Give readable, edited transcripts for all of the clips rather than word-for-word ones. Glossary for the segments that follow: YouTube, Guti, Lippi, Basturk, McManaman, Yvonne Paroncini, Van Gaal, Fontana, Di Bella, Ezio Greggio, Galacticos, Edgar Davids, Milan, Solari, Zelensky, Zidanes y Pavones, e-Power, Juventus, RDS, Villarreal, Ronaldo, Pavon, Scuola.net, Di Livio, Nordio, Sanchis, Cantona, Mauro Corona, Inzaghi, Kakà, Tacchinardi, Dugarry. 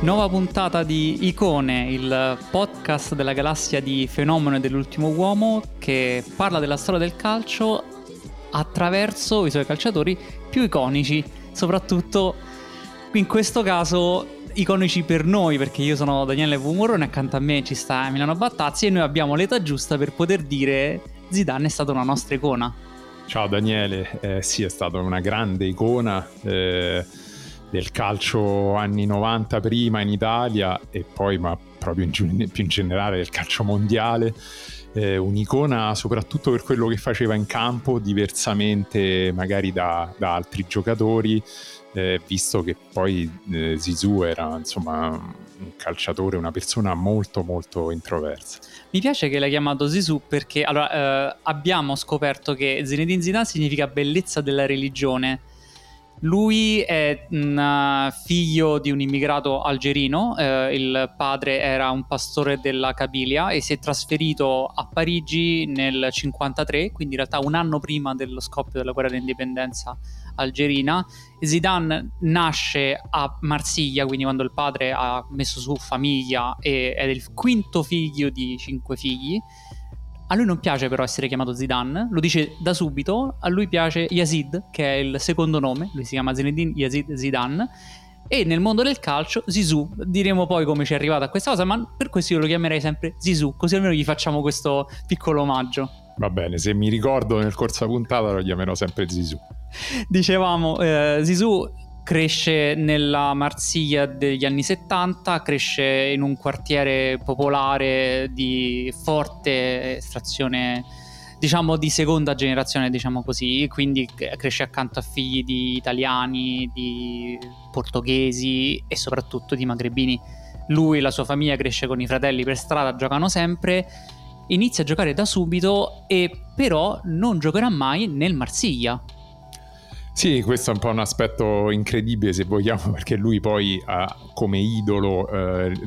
Nuova puntata di Icone, il podcast della galassia di Fenomeno e dell'Ultimo Uomo che parla della storia del calcio attraverso i suoi calciatori più iconici, soprattutto in questo caso iconici per noi, perché io sono Daniele Pumorone, accanto a me ci sta Milano Battazzi e noi abbiamo l'età giusta per poter dire Zidane è stata una nostra icona. Ciao Daniele, sì, è stata una grande icona del calcio anni 90 prima in Italia e poi, ma proprio più in generale del calcio mondiale, un'icona soprattutto per quello che faceva in campo, diversamente magari da altri giocatori, visto che poi Zizou era insomma un calciatore, una persona molto molto introversa. Mi piace che l'hai chiamato Zizou perché allora, abbiamo scoperto che Zinedine Zidane significa bellezza della religione. Lui è figlio di un immigrato algerino, il padre era un pastore della Cabilia e si è trasferito a Parigi nel 1953, quindi in realtà un anno prima dello scoppio della guerra d'indipendenza algerina. Zidane nasce a Marsiglia, quindi quando il padre ha messo su famiglia, ed è il quinto figlio di 5 figli. A lui non piace però essere chiamato Zidane, lo dice da subito, a lui piace Yazid, che è il secondo nome, lui si chiama Zinedine Yazid Zidane, e nel mondo del calcio Zizou, diremo poi come ci è arrivata a questa cosa, ma per questo io lo chiamerei sempre Zizou, così almeno gli facciamo questo piccolo omaggio. Va bene, se mi ricordo nel corso della puntata lo chiamerò sempre Zizou. Dicevamo, Zizou cresce nella Marsiglia degli anni 70, cresce in un quartiere popolare di forte estrazione, diciamo di seconda generazione, diciamo così, quindi cresce accanto a figli di italiani, di portoghesi e soprattutto di magrebini. Lui e la sua famiglia cresce con i fratelli per strada, giocano sempre, inizia a giocare da subito e però non giocherà mai nel Marsiglia. Sì, questo è un po' un aspetto incredibile se vogliamo, perché lui poi ha come idolo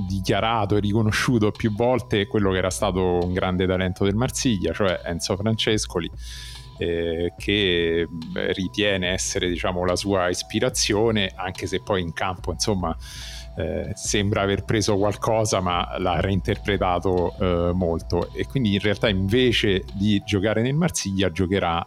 dichiarato e riconosciuto più volte quello che era stato un grande talento del Marsiglia, cioè Enzo Francescoli, che ritiene essere, diciamo, la sua ispirazione, anche se poi in campo, insomma, sembra aver preso qualcosa ma l'ha reinterpretato molto, e quindi in realtà invece di giocare nel Marsiglia giocherà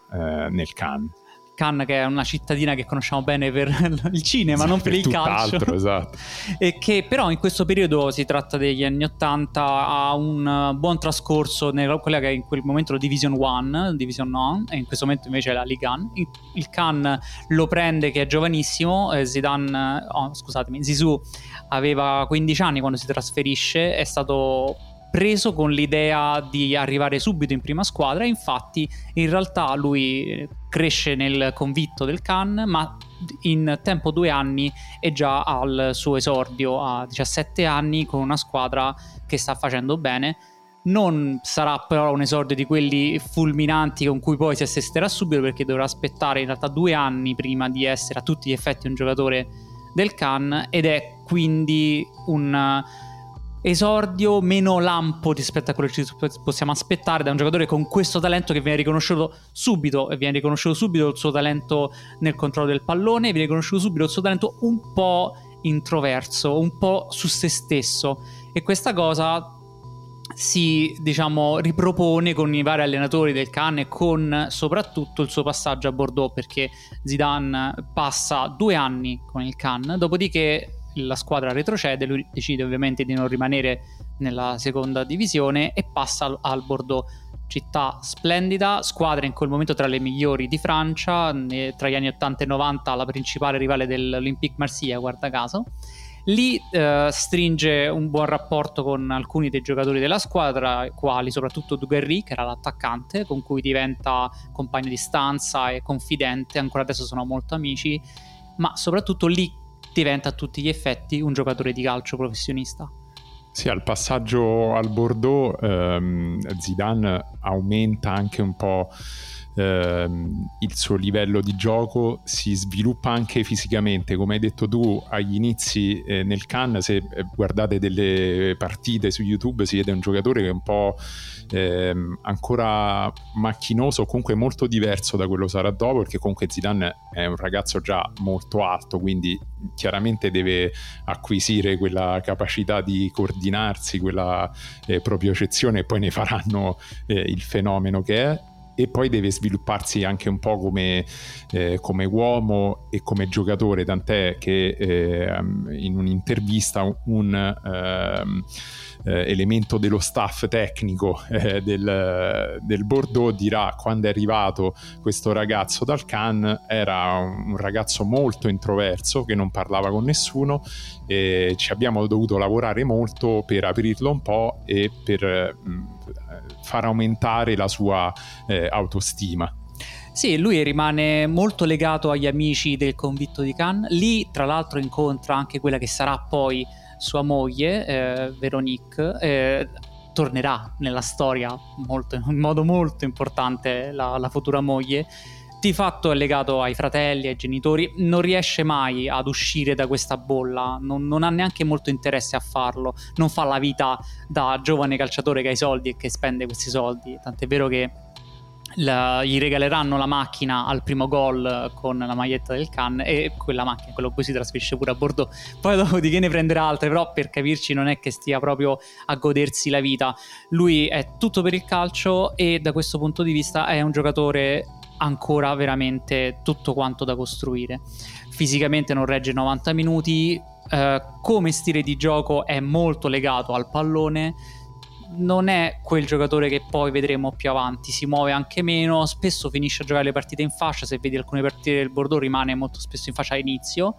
nel Cannes, che è una cittadina che conosciamo bene per il cinema, esatto, non per il calcio, esatto. E che però in questo periodo, si tratta degli anni 80, ha un buon trascorso nella quella che è in quel momento la Division 1, e in questo momento invece è la Ligue 1. Il Cannes lo prende che è giovanissimo, Zizou aveva 15 anni quando si trasferisce, è stato preso con l'idea di arrivare subito in prima squadra, infatti in realtà lui cresce nel convitto del Cannes, ma in tempo 2 anni è già al suo esordio a 17 anni con una squadra che sta facendo bene. Non sarà però un esordio di quelli fulminanti con cui poi si assisterà subito, perché dovrà aspettare in realtà 2 anni prima di essere a tutti gli effetti un giocatore del Cannes, ed è quindi un esordio meno lampo rispetto a quello che ci possiamo aspettare da un giocatore con questo talento, che viene riconosciuto subito, e viene riconosciuto subito il suo talento nel controllo del pallone, viene riconosciuto subito il suo talento un po' introverso, un po' su se stesso, e questa cosa si, diciamo, ripropone con i vari allenatori del Cannes e con soprattutto il suo passaggio a Bordeaux, perché Zidane passa 2 anni con il Cannes, dopodiché la squadra retrocede, lui decide ovviamente di non rimanere nella seconda divisione e passa al Bordeaux, città splendida, squadra in quel momento tra le migliori di Francia, tra gli anni 80 e 90 la principale rivale dell'Olympique Marsiglia, guarda caso. Lì stringe un buon rapporto con alcuni dei giocatori della squadra, quali soprattutto Dugarry, che era l'attaccante, con cui diventa compagno di stanza e confidente, ancora adesso sono molto amici, ma soprattutto lì diventa a tutti gli effetti un giocatore di calcio professionista. Sì, al passaggio al Bordeaux Zidane aumenta anche un po' il suo livello di gioco si sviluppa anche fisicamente, come hai detto tu agli inizi nel Cannes. Se guardate delle partite su YouTube si vede un giocatore che è un po' ancora macchinoso, comunque molto diverso da quello sarà dopo, perché comunque Zidane è un ragazzo già molto alto, quindi chiaramente deve acquisire quella capacità di coordinarsi, quella propriocezione, e poi ne faranno il fenomeno che è. E poi deve svilupparsi anche un po' come uomo e come giocatore, tant'è che in un'intervista un elemento dello staff tecnico del Bordeaux dirà: quando è arrivato questo ragazzo dal Cannes era un ragazzo molto introverso che non parlava con nessuno, e ci abbiamo dovuto lavorare molto per aprirlo un po' e per far aumentare la sua autostima. Sì, lui rimane molto legato agli amici del convitto di Cannes. Lì tra l'altro incontra anche quella che sarà poi sua moglie, Veronique. Tornerà nella storia in modo molto importante la futura moglie. Di fatto è legato ai fratelli, ai genitori, non riesce mai ad uscire da questa bolla, non ha neanche molto interesse a farlo, non fa la vita da giovane calciatore che ha i soldi e che spende questi soldi, tant'è vero che gli regaleranno la macchina al primo gol con la maglietta del Cannes, e quella macchina, quello cui si trasferisce pure a Bordeaux, poi dopodiché ne prenderà altre, però per capirci non è che stia proprio a godersi la vita, lui è tutto per il calcio, e da questo punto di vista è un giocatore ancora veramente tutto quanto da costruire. Fisicamente non regge 90 minuti, come stile di gioco è molto legato al pallone, non è quel giocatore che poi vedremo più avanti, si muove anche meno, spesso finisce a giocare le partite in fascia, se vedi alcune partite del Bordeaux rimane molto spesso in fascia a inizio,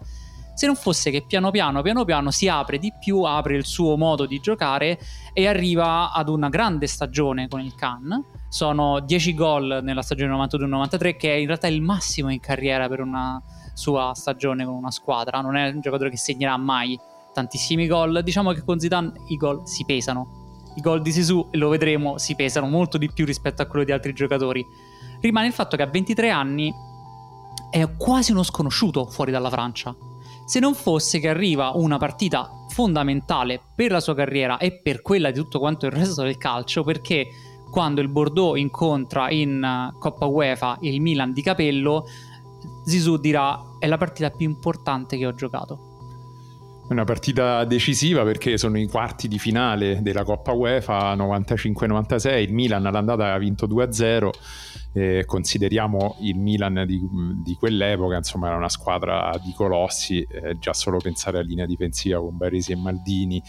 se non fosse che piano piano si apre di più, apre il suo modo di giocare e arriva ad una grande stagione con il Cannes. Sono 10 gol nella stagione 92-93, che è in realtà il massimo in carriera per una sua stagione con una squadra. Non è un giocatore che segnerà mai tantissimi gol, diciamo che con Zidane i gol si pesano, i gol di Sisù, lo vedremo, si pesano molto di più rispetto a quello di altri giocatori. Rimane il fatto che a 23 anni è quasi uno sconosciuto fuori dalla Francia, se non fosse che arriva una partita fondamentale per la sua carriera e per quella di tutto quanto il resto del calcio, perché quando il Bordeaux incontra in Coppa UEFA il Milan di Capello, Zizou dirà: è la partita più importante che ho giocato. Una partita decisiva, perché sono i quarti di finale della Coppa UEFA 95-96, il Milan all'andata ha vinto 2-0, consideriamo il Milan di quell'epoca, insomma era una squadra di colossi, già solo pensare a linea difensiva con Baresi e Maldini,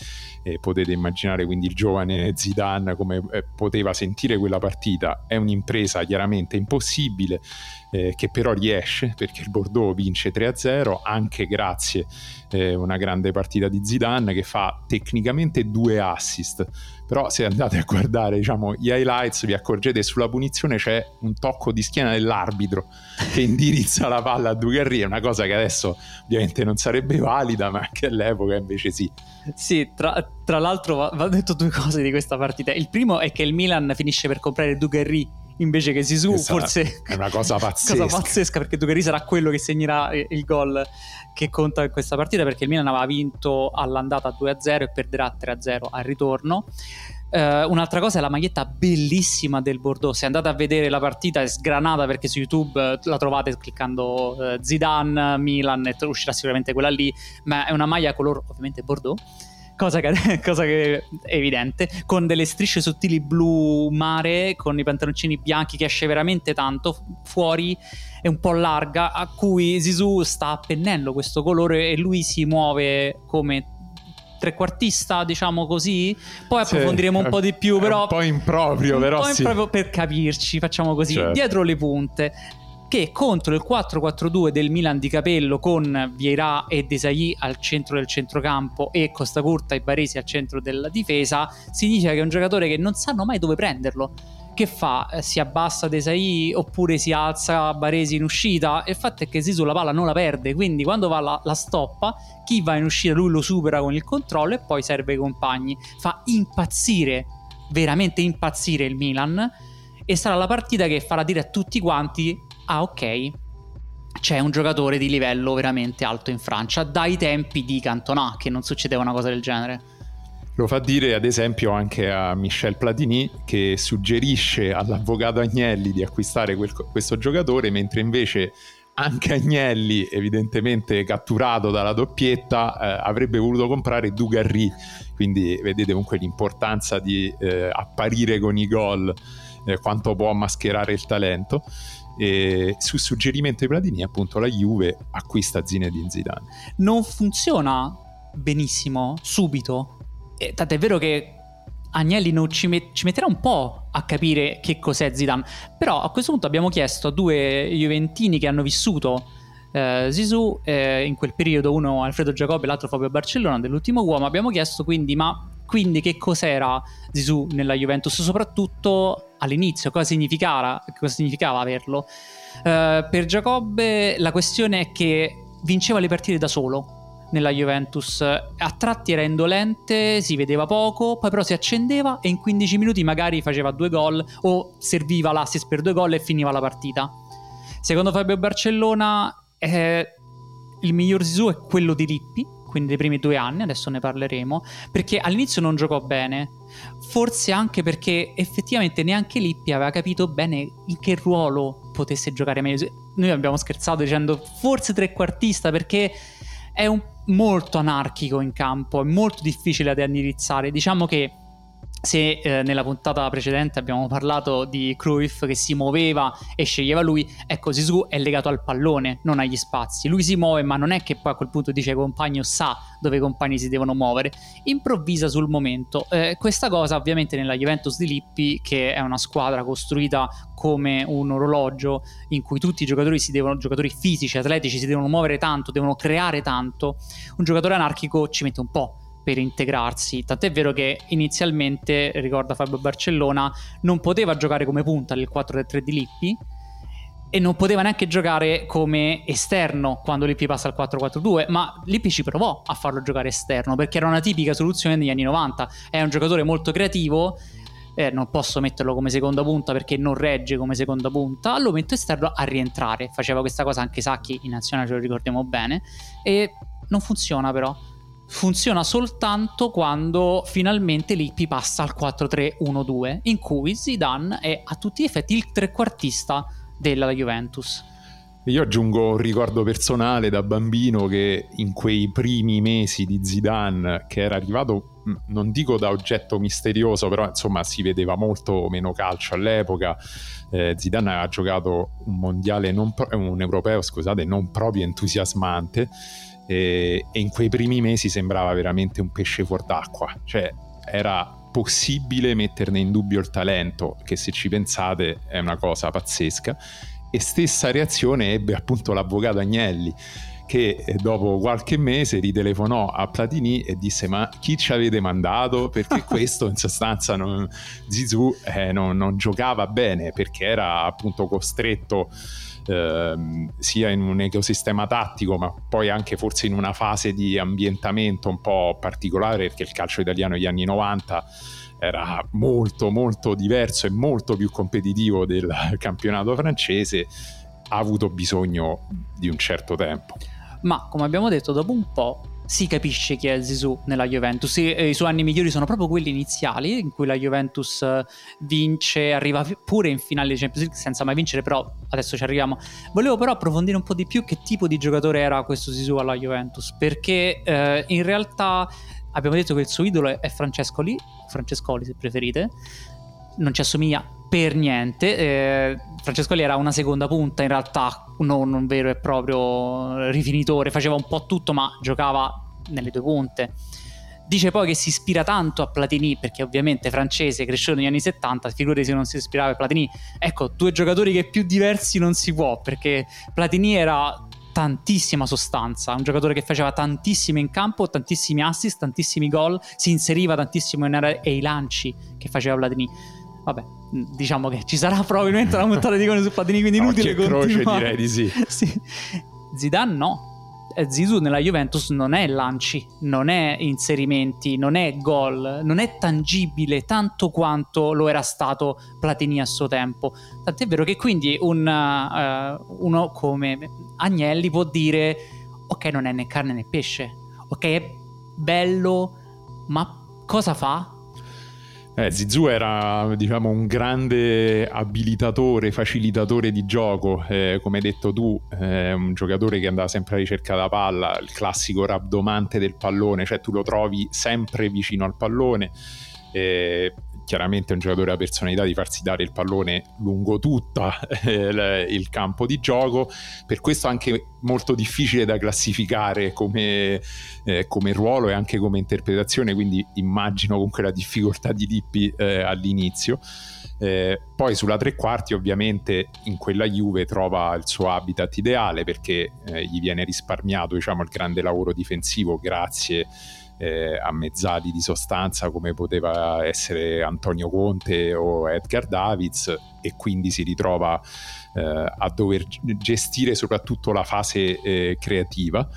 potete immaginare quindi il giovane Zidane come poteva sentire quella partita. È un'impresa chiaramente impossibile, che però riesce, perché il Bordeaux vince 3-0 anche grazie una grande partita di Zidane, che fa tecnicamente 2 assist, però se andate a guardare gli highlights vi accorgete sulla punizione c'è un tocco di schiena dell'arbitro che indirizza la palla a Dugarry, è una cosa che adesso ovviamente non sarebbe valida, ma che all'epoca invece sì. Tra l'altro va detto 2 cose di questa partita. Il primo è che il Milan finisce per comprare Dugarry invece che Sisù, forse è una cosa pazzesca. Cosa pazzesca, perché Dugarry sarà quello che segnerà il gol che conta in questa partita, perché il Milan aveva vinto all'andata 2-0 e perderà 3-0 al ritorno. Un'altra cosa è la maglietta bellissima del Bordeaux, se andate a vedere la partita è sgranata, perché su YouTube la trovate cliccando Zidane Milan e uscirà sicuramente quella lì, ma è una maglia color ovviamente Bordeaux, cosa che è evidente, con delle strisce sottili blu mare, con i pantaloncini bianchi, che esce veramente tanto fuori, è un po' larga, a cui Zizou sta appennendo questo colore, e lui si muove come trequartista, diciamo così, poi approfondiremo un po' di più, però un po' improprio, però sì, per capirci, facciamo così, certo. Dietro le punte, che contro il 4-4-2 del Milan di Capello, con Vieira e Desailly al centro del centrocampo e Costacurta e Baresi al centro della difesa, significa che è un giocatore che non sanno mai dove prenderlo, che fa? Si abbassa Desailly oppure si alza Baresi in uscita? Il fatto è che Zizou la palla non la perde, quindi quando va la stoppa, chi va in uscita lui lo supera con il controllo e poi serve i compagni, fa impazzire, veramente impazzire il Milan. e sarà la partita che farà dire a tutti quanti: ah, ok, c'è un giocatore di livello veramente alto in Francia, dai tempi di Cantona che non succedeva una cosa del genere. Lo fa dire ad esempio anche a Michel Platini, che suggerisce all'avvocato Agnelli di acquistare questo giocatore, mentre invece anche Agnelli, evidentemente catturato dalla doppietta, avrebbe voluto comprare Dugarry. Quindi vedete comunque l'importanza di apparire con i gol, quanto può mascherare il talento. E su suggerimento di Platini, appunto, la Juve acquista Zinedine Zidane. Non funziona benissimo subito, tant'è vero che Agnelli non ci metterà un po' a capire che cos'è Zidane. Però a questo punto abbiamo chiesto a due juventini che hanno vissuto Zizou in quel periodo, uno Alfredo Giacobbe e l'altro Fabio Barcellona, dell'Ultimo Uomo. Abbiamo chiesto quindi: ma quindi che cos'era Zizou nella Juventus, soprattutto all'inizio, cosa significava averlo. Per Giacobbe la questione è che vinceva le partite da solo nella Juventus, a tratti era indolente, si vedeva poco, poi però si accendeva e in 15 minuti magari faceva 2 gol o serviva l'assist per 2 gol e finiva la partita. Secondo Fabio Barcellona il miglior Zizou è quello di Lippi, quindi dei primi 2 anni, adesso ne parleremo, perché all'inizio non giocò bene, forse anche perché effettivamente neanche Lippi aveva capito bene in che ruolo potesse giocare meglio. Noi abbiamo scherzato dicendo forse trequartista, perché è molto anarchico in campo, è molto difficile da indirizzare. Diciamo che se nella puntata precedente abbiamo parlato di Cruyff che si muoveva e sceglieva lui, ecco, Zizou è legato al pallone, non agli spazi. Lui si muove, ma non è che poi a quel punto dice ai compagni o sa dove i compagni si devono muovere, improvvisa sul momento. Questa cosa ovviamente nella Juventus di Lippi, che è una squadra costruita come un orologio in cui tutti i giocatori fisici, atletici, si devono muovere tanto, devono creare tanto, un giocatore anarchico ci mette un po' per integrarsi, tant'è vero che inizialmente, ricorda Fabio Barcellona, non poteva giocare come punta nel 4-3 di Lippi e non poteva neanche giocare come esterno quando Lippi passa al 4-4-2, ma Lippi ci provò a farlo giocare esterno perché era una tipica soluzione degli anni 90, è un giocatore molto creativo, non posso metterlo come seconda punta perché non regge come seconda punta, lo metto esterno a rientrare, faceva questa cosa anche Sacchi in nazionale, ce lo ricordiamo bene, e non funziona però. Funziona soltanto quando finalmente Lippi passa al 4-3-1-2, in cui Zidane è a tutti gli effetti il trequartista della Juventus. Io aggiungo un ricordo personale da bambino, che in quei primi mesi di Zidane, che era arrivato, non dico da oggetto misterioso, però insomma si vedeva molto meno calcio all'epoca. Zidane ha giocato un europeo, scusate, non proprio entusiasmante, e in quei primi mesi sembrava veramente un pesce fuor d'acqua, cioè era possibile metterne in dubbio il talento, che se ci pensate è una cosa pazzesca. E stessa reazione ebbe appunto l'avvocato Agnelli, che dopo qualche mese ritelefonò a Platini e disse: ma chi ci avete mandato? Perché questo in sostanza Zizou non giocava bene, perché era appunto costretto sia in un ecosistema tattico, ma poi anche forse in una fase di ambientamento un po' particolare, perché il calcio italiano degli anni 90 era molto molto diverso e molto più competitivo del campionato francese, ha avuto bisogno di un certo tempo. Ma come abbiamo detto, dopo un po' si capisce chi è Zizou nella Juventus. I suoi anni migliori sono proprio quelli iniziali, in cui la Juventus vince, arriva pure in finale di Champions League senza mai vincere, però adesso ci arriviamo. Volevo però approfondire un po' di più che tipo di giocatore era questo Zizou alla Juventus, perché in realtà abbiamo detto che il suo idolo è Francescoli, se preferite, non ci assomiglia per niente. Francescoli era una seconda punta, in realtà non un vero e proprio rifinitore, faceva un po' tutto ma giocava nelle due punte. Dice poi che si ispira tanto a Platini, perché ovviamente francese, cresciuto negli anni 70, figurati se non si ispirava a Platini. Ecco, due giocatori che più diversi non si può, perché Platini era tantissima sostanza, un giocatore che faceva tantissimo in campo, tantissimi assist, tantissimi gol, si inseriva tantissimo in area e i lanci che faceva Platini. Vabbè, diciamo che ci sarà probabilmente una montata di icone su Platini, quindi inutile continuare. Croce, direi di sì. Zidane no, Zizou nella Juventus non è lanci, non è inserimenti, non è gol, non è tangibile tanto quanto lo era stato Platini a suo tempo. Tant'è vero che quindi uno come Agnelli può dire ok, non è né carne né pesce, ok, è bello, ma cosa fa? Zizou era, diciamo, un grande abilitatore, facilitatore di gioco, come hai detto tu, un giocatore che andava sempre alla ricerca della palla, il classico rabdomante del pallone, cioè tu lo trovi sempre vicino al pallone, chiaramente è un giocatore della personalità di farsi dare il pallone lungo tutta il campo di gioco, per questo anche molto difficile da classificare come ruolo e anche come interpretazione, quindi immagino comunque la difficoltà di Lippi all'inizio. Poi sulla tre quarti ovviamente in quella Juve trova il suo habitat ideale, perché gli viene risparmiato, diciamo, il grande lavoro difensivo grazie a mezzali di sostanza come poteva essere Antonio Conte o Edgar Davids, e quindi si ritrova a dover gestire soprattutto la fase creativa.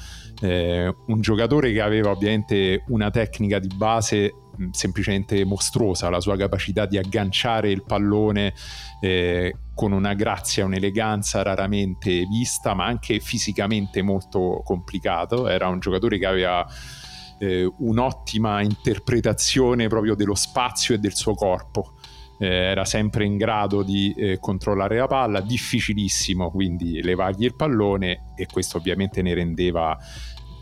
Un giocatore che aveva ovviamente una tecnica di base semplicemente mostruosa, la sua capacità di agganciare il pallone con una grazia, un'eleganza raramente vista, ma anche fisicamente molto complicato. Era un giocatore che aveva un'ottima interpretazione proprio dello spazio e del suo corpo, era sempre in grado di controllare la palla, difficilissimo quindi levargli il pallone, e questo ovviamente ne rendeva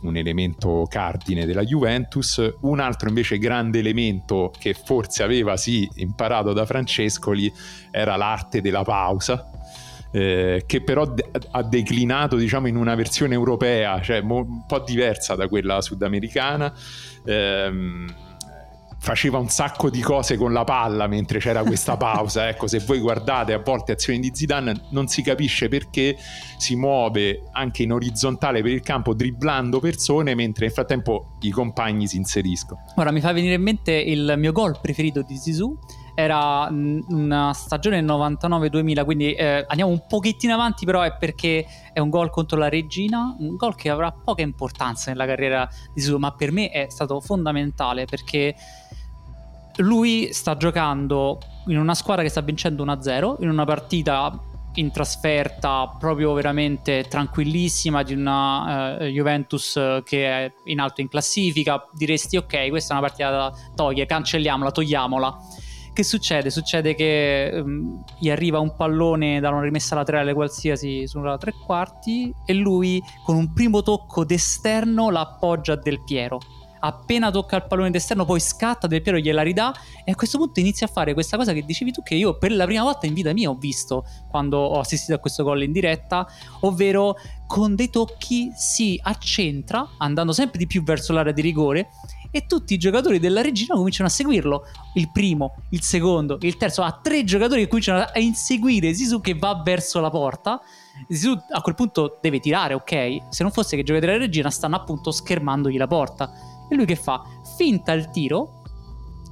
un elemento cardine della Juventus. Un altro invece grande elemento che forse aveva sì imparato da Francescoli era l'arte della pausa, che però ha declinato, diciamo, in una versione europea, cioè un po' diversa da quella sudamericana. Faceva un sacco di cose con la palla mentre c'era questa pausa. Ecco, se voi guardate a volte azioni di Zidane non si capisce perché si muove anche in orizzontale per il campo dribblando persone mentre nel frattempo i compagni si inseriscono. Ora mi fa venire in mente il mio gol preferito di Zizou. Era una stagione 99-2000, quindi andiamo un pochettino avanti, però è perché è un gol contro la Regina, un gol che avrà poca importanza nella carriera di Zidane, ma per me è stato fondamentale, perché lui sta giocando in una squadra che sta vincendo 1-0, in una partita in trasferta proprio veramente tranquillissima di una Juventus che è in alto in classifica. Diresti ok, questa è una partita da togliamola. Che succede? Succede che gli arriva un pallone da una rimessa laterale qualsiasi sulla tre quarti e lui con un primo tocco d'esterno l'appoggia a Del Piero. Appena tocca il pallone d'esterno poi scatta, Del Piero gliela ridà, e a questo punto inizia a fare questa cosa che dicevi tu, che io per la prima volta in vita mia ho visto quando ho assistito a questo gol in diretta, ovvero con dei tocchi si accentra andando sempre di più verso l'area di rigore e tutti i giocatori della Regina cominciano a seguirlo, il primo, il secondo, il terzo, ha tre giocatori che cominciano a inseguire Zizou che va verso la porta. Zizou a quel punto deve tirare, ok, se non fosse che i giocatori della Regina stanno appunto schermandogli la porta, e lui che fa? Finta il tiro,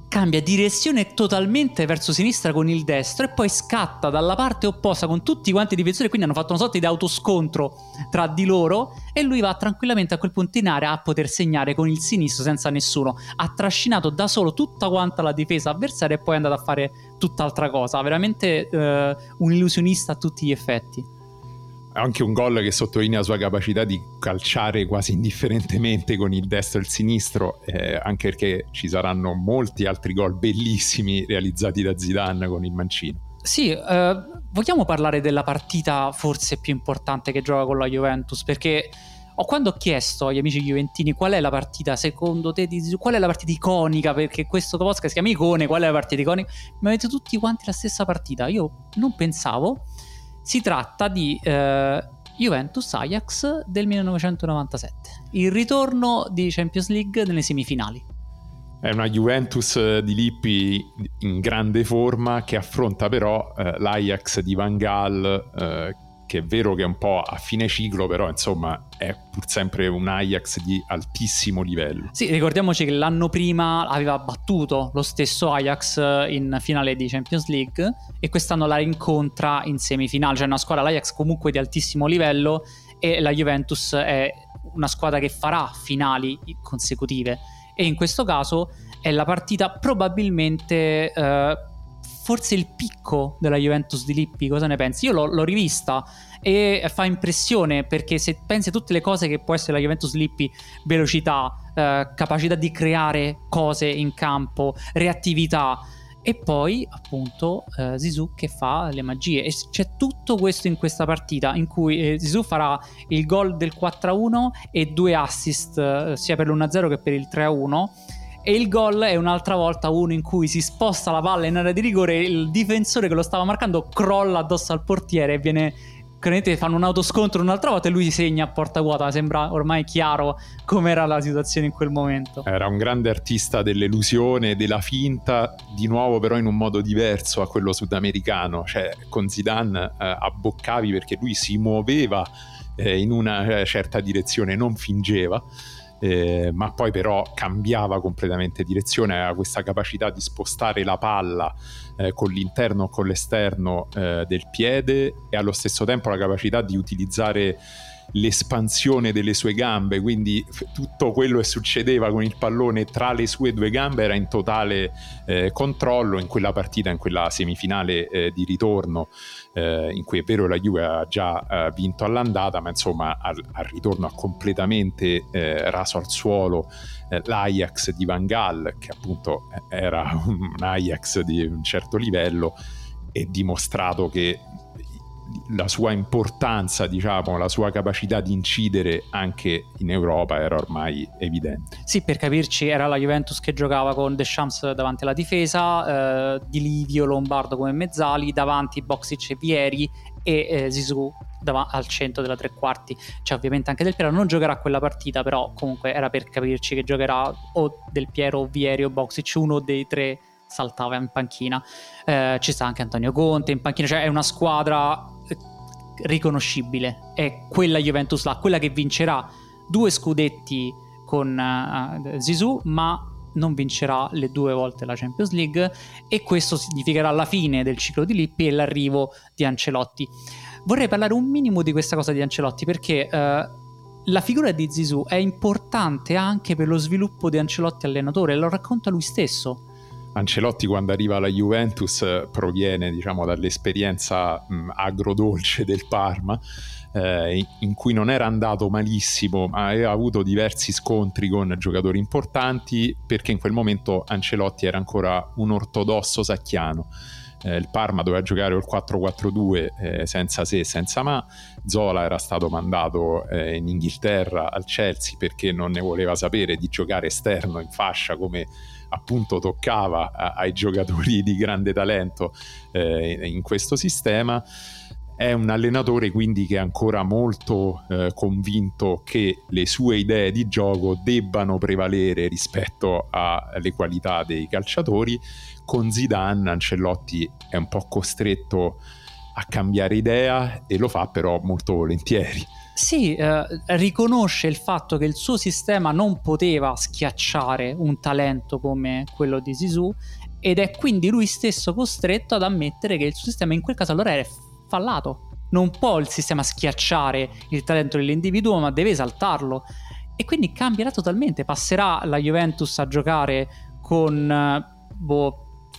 cambia direzione totalmente verso sinistra con il destro e poi scatta dalla parte opposta con tutti quanti i difensori, quindi hanno fatto una sorta di autoscontro tra di loro e lui va tranquillamente a quel punto in area a poter segnare con il sinistro senza nessuno. Ha trascinato da solo tutta quanta la difesa avversaria e poi è andato a fare tutt'altra cosa, veramente un illusionista a tutti gli effetti. Anche un gol che sottolinea la sua capacità di calciare quasi indifferentemente con il destro e il sinistro, anche perché ci saranno molti altri gol bellissimi realizzati da Zidane con il mancino. Sì, vogliamo parlare della partita forse più importante che gioca con la Juventus, perché quando ho chiesto agli amici juventini qual è la partita secondo te di Zidane, qual è la partita iconica, perché questo podcast si chiama Icone, qual è la partita iconica, mi avete tutti quanti la stessa partita, io non pensavo. Si tratta di Juventus-Ajax del 1997, il ritorno di Champions League nelle semifinali. È una Juventus di Lippi in grande forma che affronta però l'Ajax di Van Gaal, che è vero che è un po' a fine ciclo, però insomma è pur sempre un Ajax di altissimo livello. Sì, ricordiamoci che l'anno prima aveva battuto lo stesso Ajax in finale di Champions League e quest'anno la rincontra in semifinale, cioè una squadra, l'Ajax, comunque di altissimo livello, e la Juventus è una squadra che farà finali consecutive, e in questo caso è la partita probabilmente forse il picco della Juventus di Lippi. Cosa ne pensi? Io l'ho rivista e fa impressione, perché se pensi a tutte le cose che può essere la Juventus di Lippi: velocità, capacità di creare cose in campo, reattività, e poi appunto Zizou che fa le magie, e c'è tutto questo in questa partita in cui Zizou farà il gol del 4-1 e due assist sia per l'1-0 che per il 3-1, e il gol è un'altra volta uno in cui si sposta la palla in area di rigore, il difensore che lo stava marcando crolla addosso al portiere e viene, credete, fanno un autoscontro un'altra volta e lui segna a porta vuota. Sembra ormai chiaro com'era la situazione in quel momento. Era un grande artista dell'illusione, della finta, di nuovo però in un modo diverso a quello sudamericano, cioè con Zidane abboccavi perché lui si muoveva in una certa direzione, non fingeva, ma poi però cambiava completamente direzione, aveva questa capacità di spostare la palla con l'interno o con l'esterno del piede, e allo stesso tempo la capacità di utilizzare l'espansione delle sue gambe, quindi tutto quello che succedeva con il pallone tra le sue due gambe era in totale controllo. In quella partita, in quella semifinale di ritorno, in cui è vero la Juve ha già vinto all'andata, ma insomma al ritorno ha completamente raso al suolo l'Ajax di Van Gaal, che appunto era un Ajax di un certo livello, e dimostrato che la sua importanza, diciamo, la sua capacità di incidere anche in Europa era ormai evidente. Sì, per capirci, era la Juventus che giocava con Deschamps davanti alla difesa, Di Livio, Lombardo come mezzali, davanti Boxic e Vieira, e Zizou al centro della tre quarti. Cioè, ovviamente anche Del Piero non giocherà quella partita, però comunque era per capirci che giocherà o Del Piero o Vieira o Boxic, uno dei tre saltava in panchina. Ci sta anche Antonio Conte in panchina, cioè è una squadra riconoscibile, è quella Juventus là, quella che vincerà due scudetti con Zizou, ma non vincerà le due volte la Champions League, e questo significherà la fine del ciclo di Lippi e l'arrivo di Ancelotti. Vorrei parlare un minimo di questa cosa di Ancelotti, perché la figura di Zizou è importante anche per lo sviluppo di Ancelotti allenatore, lo racconta lui stesso. Ancelotti, quando arriva alla Juventus, proviene, diciamo, dall'esperienza agrodolce del Parma, in cui non era andato malissimo, ma aveva avuto diversi scontri con giocatori importanti, perché in quel momento Ancelotti era ancora un ortodosso sacchiano. Il Parma doveva giocare col 4-4-2 senza se e senza ma. Zola era stato mandato in Inghilterra al Chelsea perché non ne voleva sapere di giocare esterno in fascia, come appunto toccava ai giocatori di grande talento in questo sistema. È un allenatore quindi che è ancora molto convinto che le sue idee di gioco debbano prevalere rispetto alle qualità dei calciatori. Con Zidane Ancelotti è un po' costretto a cambiare idea, e lo fa però molto volentieri. Sì, riconosce il fatto che il suo sistema non poteva schiacciare un talento come quello di Zizou, ed è quindi lui stesso costretto ad ammettere che il suo sistema in quel caso allora è fallato. Non può il sistema schiacciare il talento dell'individuo, ma deve esaltarlo, e quindi cambierà totalmente. Passerà la Juventus a giocare con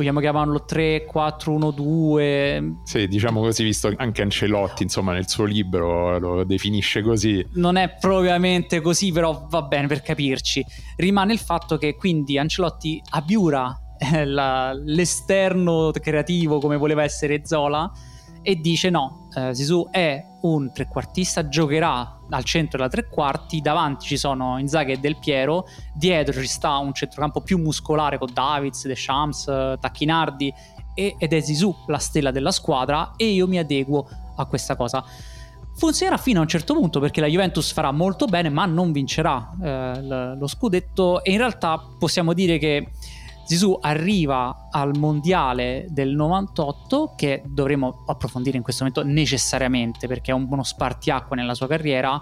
vogliamo chiamarlo 3-4-1-2. Sì, diciamo così, visto anche Ancelotti, insomma, nel suo libro lo definisce così. Non è propriamente così, però va bene per capirci. Rimane il fatto che quindi Ancelotti abiura l'esterno creativo come voleva essere Zola, e dice no, Zizou è un trequartista, giocherà al centro della tre quarti, davanti ci sono Inzaghi e Del Piero, dietro ci sta un centrocampo più muscolare con Davids, Deschamps, Tacchinardi, ed è Zizou la stella della squadra, e io mi adeguo a questa cosa. Funzionerà fino a un certo punto, perché la Juventus farà molto bene ma non vincerà lo scudetto, e in realtà possiamo dire che Zizou arriva al mondiale del 98, che dovremo approfondire in questo momento necessariamente perché è uno spartiacque nella sua carriera.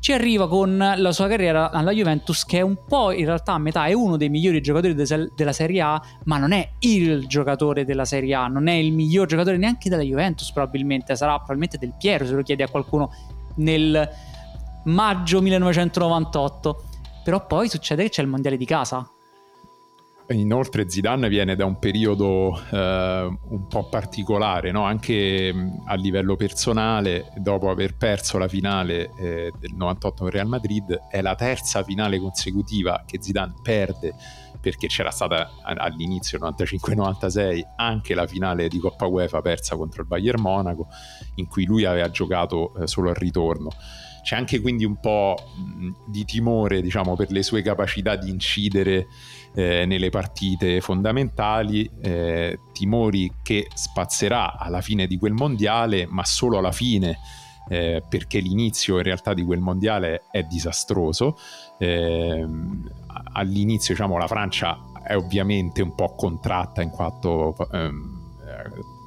Ci arriva con la sua carriera alla Juventus che è un po' in realtà a metà, è uno dei migliori giocatori della Serie A, ma non è il giocatore della Serie A, non è il miglior giocatore neanche della Juventus probabilmente, sarà probabilmente Del Piero se lo chiedi a qualcuno nel maggio 1998. Però poi succede che c'è il mondiale di casa. Inoltre Zidane viene da un periodo un po' particolare, no? Anche a livello personale, dopo aver perso la finale del 98 con Real Madrid, è la terza finale consecutiva che Zidane perde, perché c'era stata all'inizio 95-96 anche la finale di Coppa UEFA persa contro il Bayern Monaco, in cui lui aveva giocato solo al ritorno. C'è anche quindi un po' di timore, diciamo, per le sue capacità di incidere nelle partite fondamentali, timori che spazierà alla fine di quel mondiale, ma solo alla fine, perché l'inizio in realtà di quel mondiale è disastroso. All'inizio, diciamo, la Francia è ovviamente un po' contratta in quanto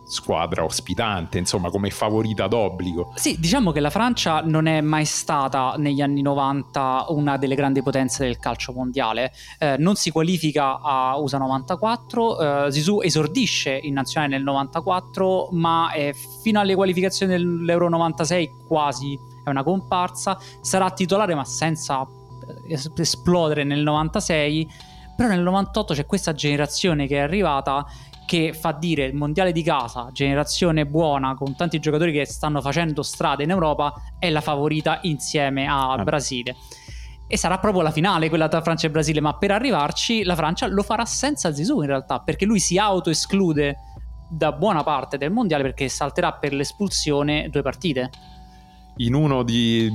squadra ospitante, insomma, come favorita d'obbligo. Sì, diciamo che la Francia non è mai stata negli anni 90 una delle grandi potenze del calcio mondiale, non si qualifica a USA 94, Zizou esordisce in nazionale nel 94, ma fino alle qualificazioni dell'Euro 96 quasi è una comparsa, sarà titolare ma senza esplodere nel 96, però nel 98 c'è questa generazione che è arrivata, che fa dire il mondiale di casa, generazione buona con tanti giocatori che stanno facendo strada in Europa, è la favorita insieme a Brasile. E sarà proprio la finale quella tra Francia e Brasile, ma per arrivarci la Francia lo farà senza Zizou in realtà, perché lui si autoesclude da buona parte del mondiale perché salterà per l'espulsione 2 partite. In uno di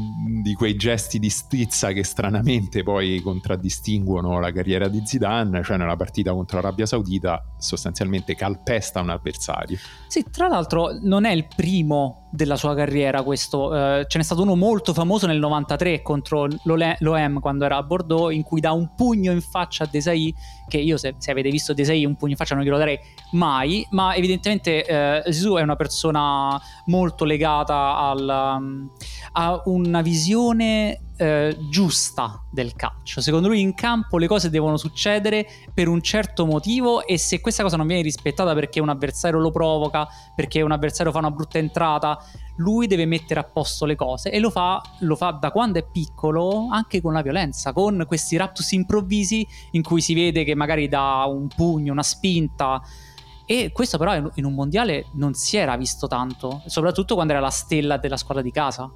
quei gesti di stizza che stranamente poi contraddistinguono la carriera di Zidane, cioè nella partita contro l'Arabia Saudita sostanzialmente calpesta un avversario. Sì, tra l'altro non è il primo della sua carriera questo, ce n'è stato uno molto famoso nel 93 contro l'OM quando era a Bordeaux, in cui dà un pugno in faccia a Desailly, che io se avete visto Desailly un pugno in faccia non glielo darei mai, ma evidentemente Zizou è una persona molto legata a una visione giusta del calcio. Secondo lui in campo le cose devono succedere per un certo motivo, e se questa cosa non viene rispettata perché un avversario lo provoca, perché un avversario fa una brutta entrata, lui deve mettere a posto le cose, e lo fa da quando è piccolo, anche con la violenza, con questi raptus improvvisi in cui si vede che magari dà un pugno, una spinta. E questo però in un mondiale non si era visto tanto, soprattutto quando era la stella della squadra di casa.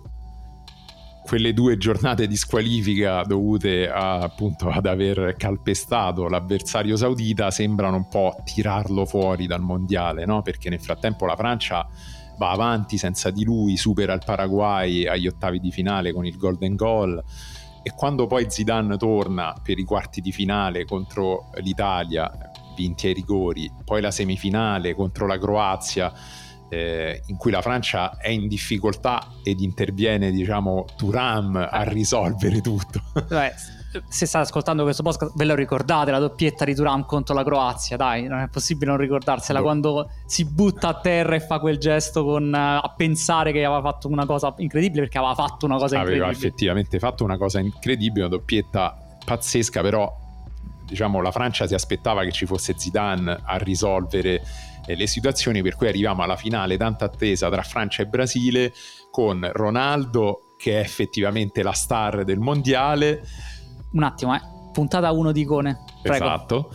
Quelle 2 giornate di squalifica dovute appunto ad aver calpestato l'avversario saudita sembrano un po' tirarlo fuori dal mondiale, no? Perché nel frattempo la Francia va avanti senza di lui, supera il Paraguay agli ottavi di finale con il golden goal, e quando poi Zidane torna per i quarti di finale contro l'Italia vinti ai rigori, poi la semifinale contro la Croazia, in cui la Francia è in difficoltà ed interviene, diciamo, Thuram a risolvere tutto. Beh, se state ascoltando questo podcast ve lo ricordate la doppietta di Thuram contro la Croazia, dai, non è possibile non ricordarsela. Quando si butta a terra e fa quel gesto con a pensare che aveva fatto una cosa incredibile, perché aveva fatto una cosa incredibile, aveva effettivamente fatto una cosa incredibile, una doppietta pazzesca. Però diciamo la Francia si aspettava che ci fosse Zidane a risolvere le situazioni, per cui arriviamo alla finale tanto attesa tra Francia e Brasile con Ronaldo, che è effettivamente la star del mondiale. Un attimo, puntata 1 di Icone. Prego. Esatto.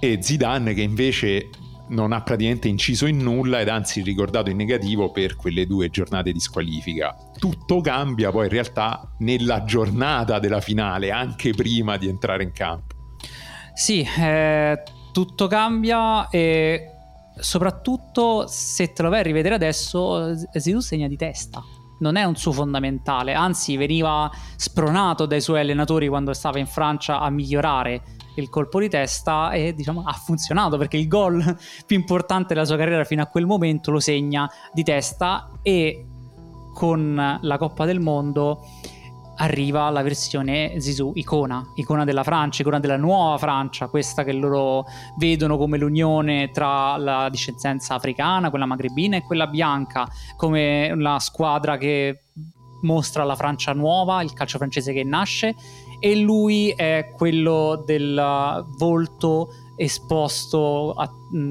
E Zidane che invece non ha praticamente inciso in nulla, ed anzi ricordato in negativo per quelle 2 giornate di squalifica. Tutto cambia poi in realtà nella giornata della finale, anche prima di entrare in campo. Sì, tutto cambia, e soprattutto se te lo vai a rivedere adesso, Zidane segna di testa, non è un suo fondamentale, anzi veniva spronato dai suoi allenatori quando stava in Francia a migliorare il colpo di testa, e diciamo ha funzionato, perché il gol più importante della sua carriera fino a quel momento lo segna di testa, e con la Coppa del Mondo arriva la versione Zizou icona della Francia, icona della nuova Francia, questa che loro vedono come l'unione tra la discendenza africana, quella magrebina e quella bianca, come la squadra che mostra la Francia nuova, il calcio francese che nasce, e lui è quello del volto esposto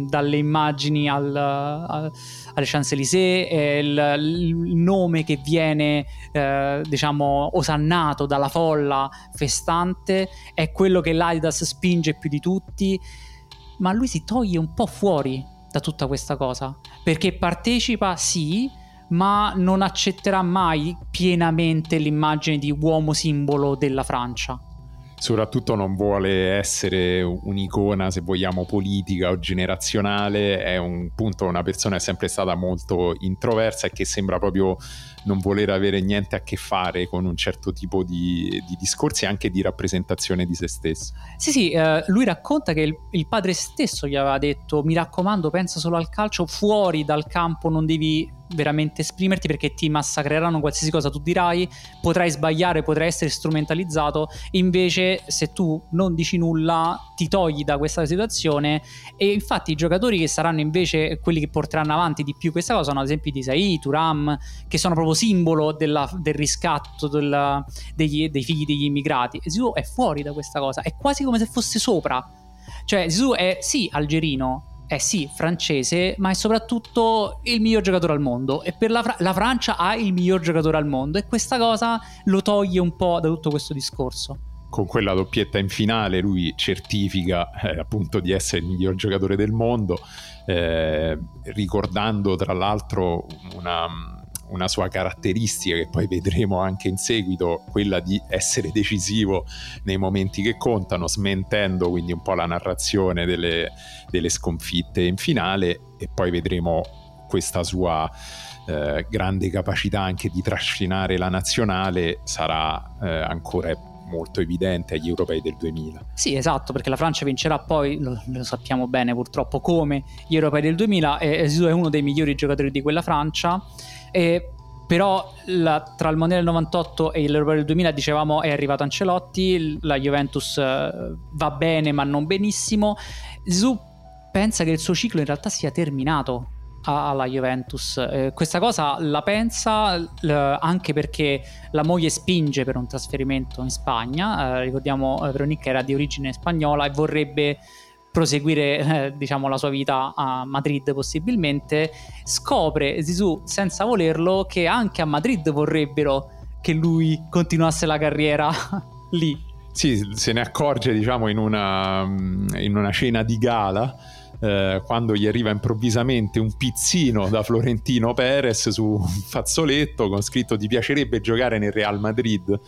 dalle immagini alle Champs-Élysées, il nome che viene diciamo osannato dalla folla festante è quello che l'Adidas spinge più di tutti, ma lui si toglie un po' fuori da tutta questa cosa, perché partecipa sì, ma non accetterà mai pienamente l'immagine di uomo simbolo della Francia. Soprattutto non vuole essere un'icona, se vogliamo, politica o generazionale. È un punto, una persona è sempre stata molto introversa e che sembra proprio non voler avere niente a che fare con un certo tipo di discorsi e anche di rappresentazione di se stesso. Sì, lui racconta che il padre stesso gli aveva detto: mi raccomando, pensa solo al calcio, fuori dal campo non devi veramente esprimerti perché ti massacreranno, qualsiasi cosa tu dirai, potrai sbagliare, potrai essere strumentalizzato. Invece se tu non dici nulla ti togli da questa situazione, e infatti i giocatori che saranno invece quelli che porteranno avanti di più questa cosa sono ad esempio Desailly, Thuram, che sono proprio simbolo del riscatto dei figli degli immigrati. Zizou è fuori da questa cosa, è quasi come se fosse sopra, cioè Zizou è sì algerino, è sì francese, ma è soprattutto il miglior giocatore al mondo, e per la Francia ha il miglior giocatore al mondo, e questa cosa lo toglie un po' da tutto questo discorso. Con quella doppietta in finale lui certifica appunto di essere il miglior giocatore del mondo, ricordando tra l'altro una sua caratteristica che poi vedremo anche in seguito, quella di essere decisivo nei momenti che contano, smentendo quindi un po' la narrazione delle sconfitte in finale, e poi vedremo questa sua grande capacità anche di trascinare la nazionale, sarà ancora molto evidente agli europei del 2000. Sì, esatto, perché la Francia vincerà poi, lo sappiamo bene purtroppo, come gli europei del 2000, e Zizou è uno dei migliori giocatori di quella Francia. Però tra il mondiale del 98 e l'Europa del 2000, dicevamo, è arrivato Ancelotti, la Juventus va bene ma non benissimo. Zizou pensa che il suo ciclo in realtà sia terminato alla Juventus, questa cosa la pensa anche perché la moglie spinge per un trasferimento in Spagna, ricordiamo Veronica era di origine spagnola e vorrebbe proseguire diciamo la sua vita a Madrid possibilmente. Scopre Zizou senza volerlo che anche a Madrid vorrebbero che lui continuasse la carriera lì. Sì, se ne accorge diciamo in una cena di gala, quando gli arriva improvvisamente un pizzino da Florentino Perez su un fazzoletto con scritto "ti piacerebbe giocare nel Real Madrid",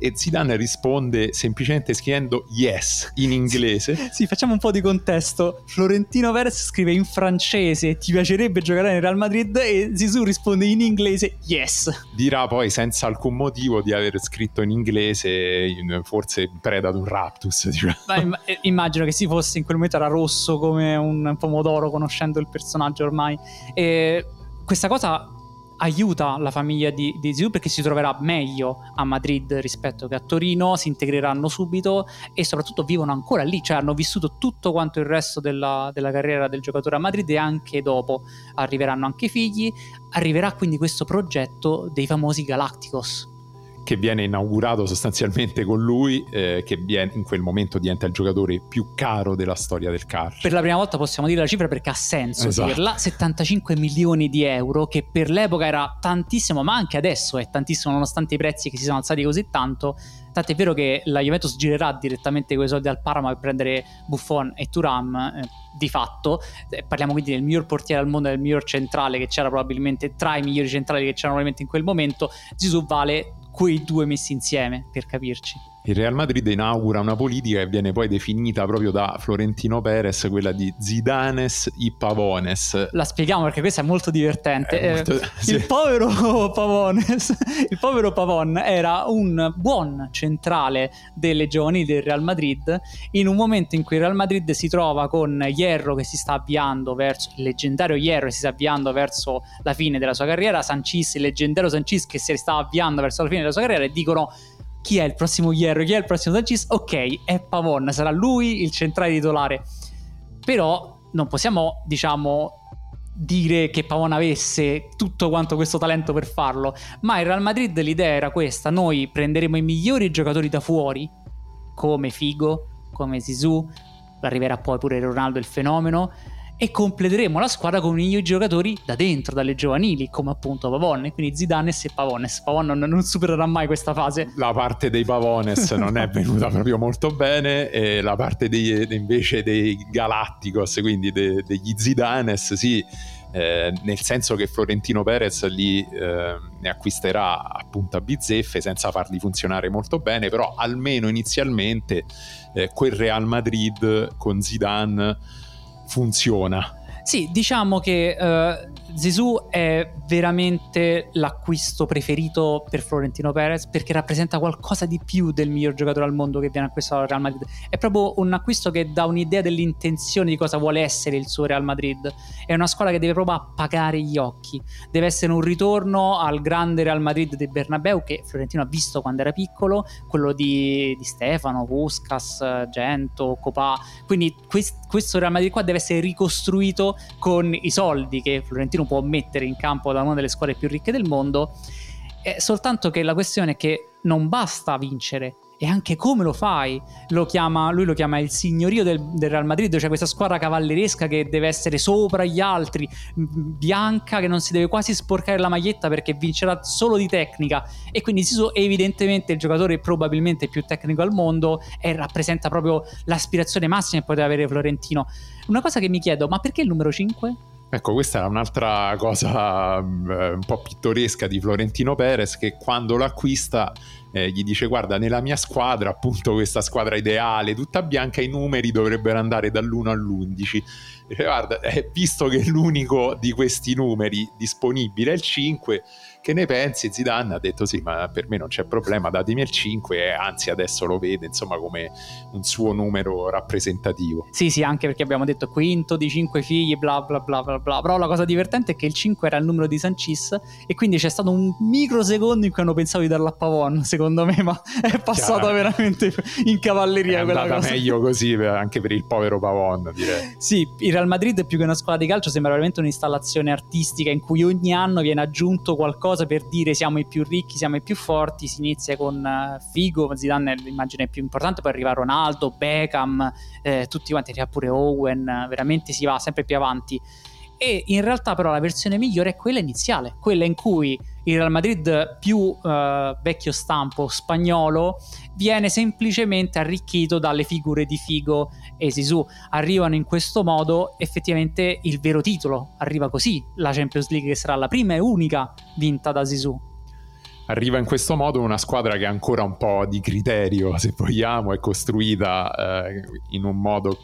e Zidane risponde semplicemente scrivendo "yes" in inglese. Sì, facciamo un po' di contesto. Florentino Perez scrive in francese "ti piacerebbe giocare nel Real Madrid" e Zizou risponde in inglese "yes". Dirà poi senza alcun motivo di aver scritto in inglese, forse in preda ad un raptus, diciamo. Beh, immagino che si fosse in quel momento, era rosso come un pomodoro, conoscendo il personaggio ormai. E questa cosa aiuta la famiglia di Zizou perché si troverà meglio a Madrid rispetto che a Torino, si integreranno subito e soprattutto vivono ancora lì, cioè hanno vissuto tutto quanto il resto della carriera del giocatore a Madrid, e anche dopo arriveranno anche i figli. Arriverà quindi questo progetto dei famosi Galacticos, che viene inaugurato sostanzialmente con lui, che viene, in quel momento diventa il giocatore più caro della storia del calcio. Per la prima volta possiamo dire la cifra perché ha senso, esatto, dirla: 75 milioni di euro, che per l'epoca era tantissimo, ma anche adesso è tantissimo nonostante i prezzi che si sono alzati così tanto. Tant'è vero che la Juventus girerà direttamente quei soldi al Parma per prendere Buffon e Thuram, di fatto. Parliamo quindi del miglior portiere al mondo, del miglior centrale che c'era probabilmente, tra i migliori centrali che c'erano probabilmente in quel momento. Zizou vale quei due messi insieme, per capirci. Il Real Madrid inaugura una politica che viene poi definita proprio da Florentino Perez, quella di Zidanes y Pavones. La spieghiamo perché questa è molto divertente. Sì. Il povero Pavon era un buon centrale delle giovanili del Real Madrid, in un momento in cui il Real Madrid si trova con Hierro che si sta avviando verso il leggendario Hierro, che si sta avviando verso la fine della sua carriera, Sanchis, il leggendario Sanchis che si sta avviando verso la fine della sua carriera, e dicono: chi è il prossimo Hierro? Chi è il prossimo Sanchis? Ok, è Pavon, sarà lui il centrale titolare. Però non possiamo, diciamo, dire che Pavon avesse tutto quanto questo talento per farlo, ma in Real Madrid l'idea era questa: noi prenderemo i migliori giocatori da fuori, come Figo, come Zizou, arriverà poi pure Ronaldo il fenomeno, e completeremo la squadra con i giocatori da dentro, dalle giovanili, come appunto Pavones, quindi Zidanes e Pavones. Pavones non supererà mai questa fase. La parte dei Pavones non è venuta proprio molto bene, e la parte invece dei Galacticos, quindi degli Zidanes, sì, nel senso che Florentino Perez lì ne acquisterà appunto a bizzeffe senza farli funzionare molto bene, però almeno inizialmente quel Real Madrid con Zidane funziona. Sì, diciamo che Zizou è veramente l'acquisto preferito per Florentino Perez, perché rappresenta qualcosa di più del miglior giocatore al mondo che viene acquistato al Real Madrid. È proprio un acquisto che dà un'idea dell'intenzione di cosa vuole essere il suo Real Madrid. È una squadra che deve proprio appagare gli occhi, deve essere un ritorno al grande Real Madrid del Bernabeu che Florentino ha visto quando era piccolo, quello di Stefano, Puskas, Gento, Copà. Quindi questo Real Madrid qua deve essere ricostruito con i soldi che Florentino può mettere in campo da una delle squadre più ricche del mondo. È soltanto che la questione è che non basta vincere, e anche come lo fai. Lui lo chiama il signorio del Real Madrid, cioè questa squadra cavalleresca che deve essere sopra gli altri, bianca, che non si deve quasi sporcare la maglietta perché vincerà solo di tecnica. E quindi Zizou è evidentemente il giocatore probabilmente più tecnico al mondo e rappresenta proprio l'aspirazione massima che poteva avere Florentino. Una cosa che mi chiedo, ma perché il numero 5? Ecco, questa era un'altra cosa un po' pittoresca di Florentino Perez, che quando lo acquista gli dice: guarda, nella mia squadra, appunto questa squadra ideale tutta bianca, i numeri dovrebbero andare dall'1 all'11. Dice: guarda, visto che l'unico di questi numeri disponibile è il 5, che ne pensi? Zidane ha detto: sì, ma per me non c'è problema, datemi il 5, anzi adesso lo vede insomma come un suo numero rappresentativo. Sì, anche perché abbiamo detto quinto di 5 figli, bla bla bla bla bla. Però la cosa divertente è che il 5 era il numero di Sanchis, e quindi c'è stato un microsecondo in cui hanno pensato di darla a Pavon, secondo me, ma è passata veramente in cavalleria quella cosa. È andata meglio così, anche per il povero Pavon, direi. Sì, il Real Madrid, più che una squadra di calcio, sembra veramente un'installazione artistica in cui ogni anno viene aggiunto qualcosa per dire siamo i più ricchi, siamo i più forti. Si inizia con Figo, Zidane è l'immagine più importante, poi arriva Ronaldo, Beckham, tutti quanti, arriva pure Owen, veramente si va sempre più avanti. E in realtà però la versione migliore è quella iniziale, quella in cui il Real Madrid più vecchio stampo spagnolo viene semplicemente arricchito dalle figure di Figo e Zizou. Arrivano in questo modo, effettivamente il vero titolo arriva così, la Champions League, che sarà la prima e unica vinta da Zizou. Arriva in questo modo una squadra che ha ancora un po' di criterio, se vogliamo, è costruita in un modo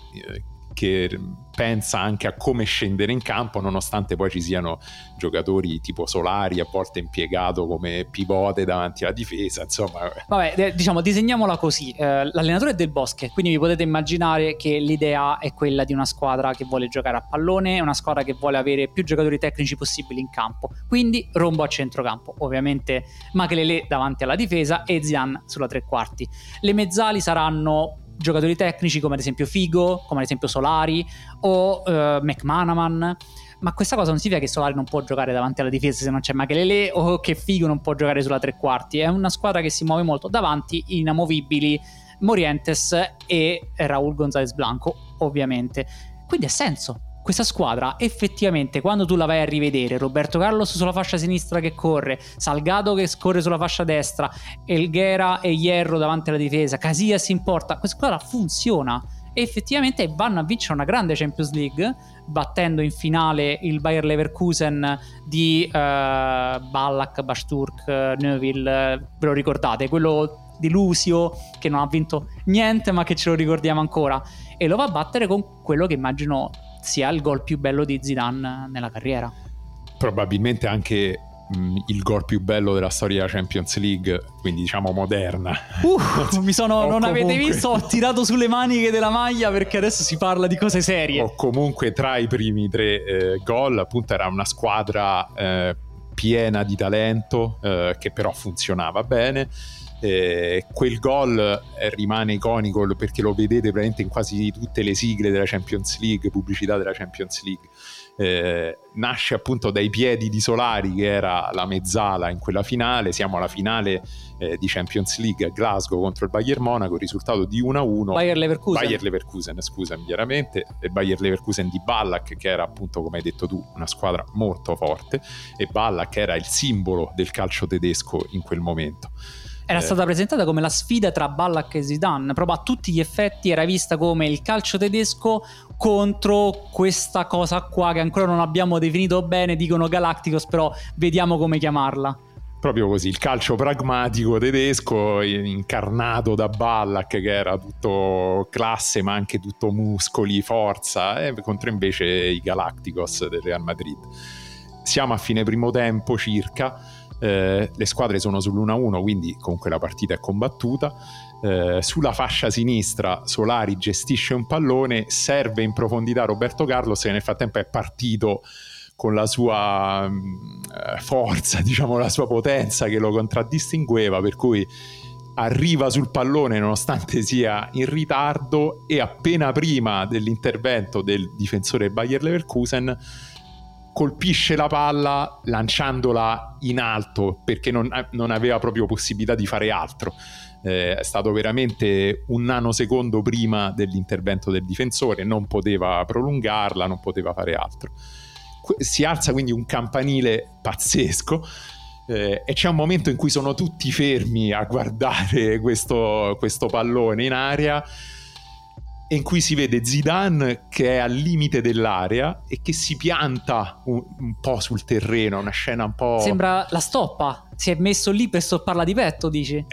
che pensa anche a come scendere in campo, nonostante poi ci siano giocatori tipo Solari, a volte impiegato come pivote davanti alla difesa, insomma. Vabbè, diciamo, disegniamola così. L'allenatore è Del Bosque, quindi vi potete immaginare che l'idea è quella di una squadra che vuole giocare a pallone, una squadra che vuole avere più giocatori tecnici possibili in campo, quindi Rombo a centrocampo, ovviamente Makelele davanti alla difesa e Zidane sulla tre quarti. Le mezzali saranno giocatori tecnici come ad esempio Figo, come ad esempio Solari o McManaman, ma questa cosa non significa che Solari non può giocare davanti alla difesa se non c'è Makelele, o che Figo non può giocare sulla tre quarti. È una squadra che si muove molto davanti, inamovibili Morientes e Raúl González Blanco, ovviamente. Quindi ha senso questa squadra, effettivamente, quando tu la vai a rivedere. Roberto Carlos sulla fascia sinistra che corre, Salgado che scorre sulla fascia destra, Elguera e Hierro davanti alla difesa, Casillas in porta. Questa squadra funziona effettivamente, vanno a vincere una grande Champions League, battendo in finale il Bayer Leverkusen di Ballack, Basturk, Neuville, ve lo ricordate? Quello di Lucio che non ha vinto niente ma che ce lo ricordiamo ancora, e lo va a battere con quello che immagino sia il gol più bello di Zidane nella carriera, probabilmente anche il gol più bello della storia della Champions League, quindi diciamo moderna. Avete visto, ho tirato sulle maniche della maglia perché adesso si parla di cose serie. O comunque tra i primi tre gol, appunto, era una squadra piena di talento che però funzionava bene. Quel gol rimane iconico perché lo vedete praticamente in quasi tutte le sigle della Champions League, pubblicità della Champions League, nasce appunto dai piedi di Solari, che era la mezzala in quella finale. Siamo alla finale di Champions League a Glasgow contro il Bayern Monaco, risultato di 1-1, Bayer Leverkusen, scusami, chiaramente il Bayer Leverkusen di Ballack, che era appunto, come hai detto tu, una squadra molto forte, e Ballack era il simbolo del calcio tedesco in quel momento. Era stata presentata come la sfida tra Ballack e Zidane, proprio a tutti gli effetti era vista come il calcio tedesco contro questa cosa qua che ancora non abbiamo definito bene, dicono Galacticos, però vediamo come chiamarla. Proprio così, il calcio pragmatico tedesco incarnato da Ballack, che era tutto classe ma anche tutto muscoli, forza, contro invece i Galacticos del Real Madrid. Siamo a fine primo tempo circa. Le squadre sono sull'1-1, quindi comunque la partita è combattuta. Sulla fascia sinistra Solari gestisce un pallone, serve in profondità Roberto Carlos, che nel frattempo è partito con la sua forza, diciamo la sua potenza che lo contraddistingueva, per cui arriva sul pallone nonostante sia in ritardo, e appena prima dell'intervento del difensore Bayer Leverkusen colpisce la palla lanciandola in alto, perché non aveva proprio possibilità di fare altro. È stato veramente un nanosecondo prima dell'intervento del difensore, non poteva prolungarla, non poteva fare altro. Si alza quindi un campanile pazzesco, e c'è un momento in cui sono tutti fermi a guardare questo pallone in aria, in cui si vede Zidane che è al limite dell'area e che si pianta un po' sul terreno, una scena un po'... Sembra la stoppa, si è messo lì per stopparla di petto, dici?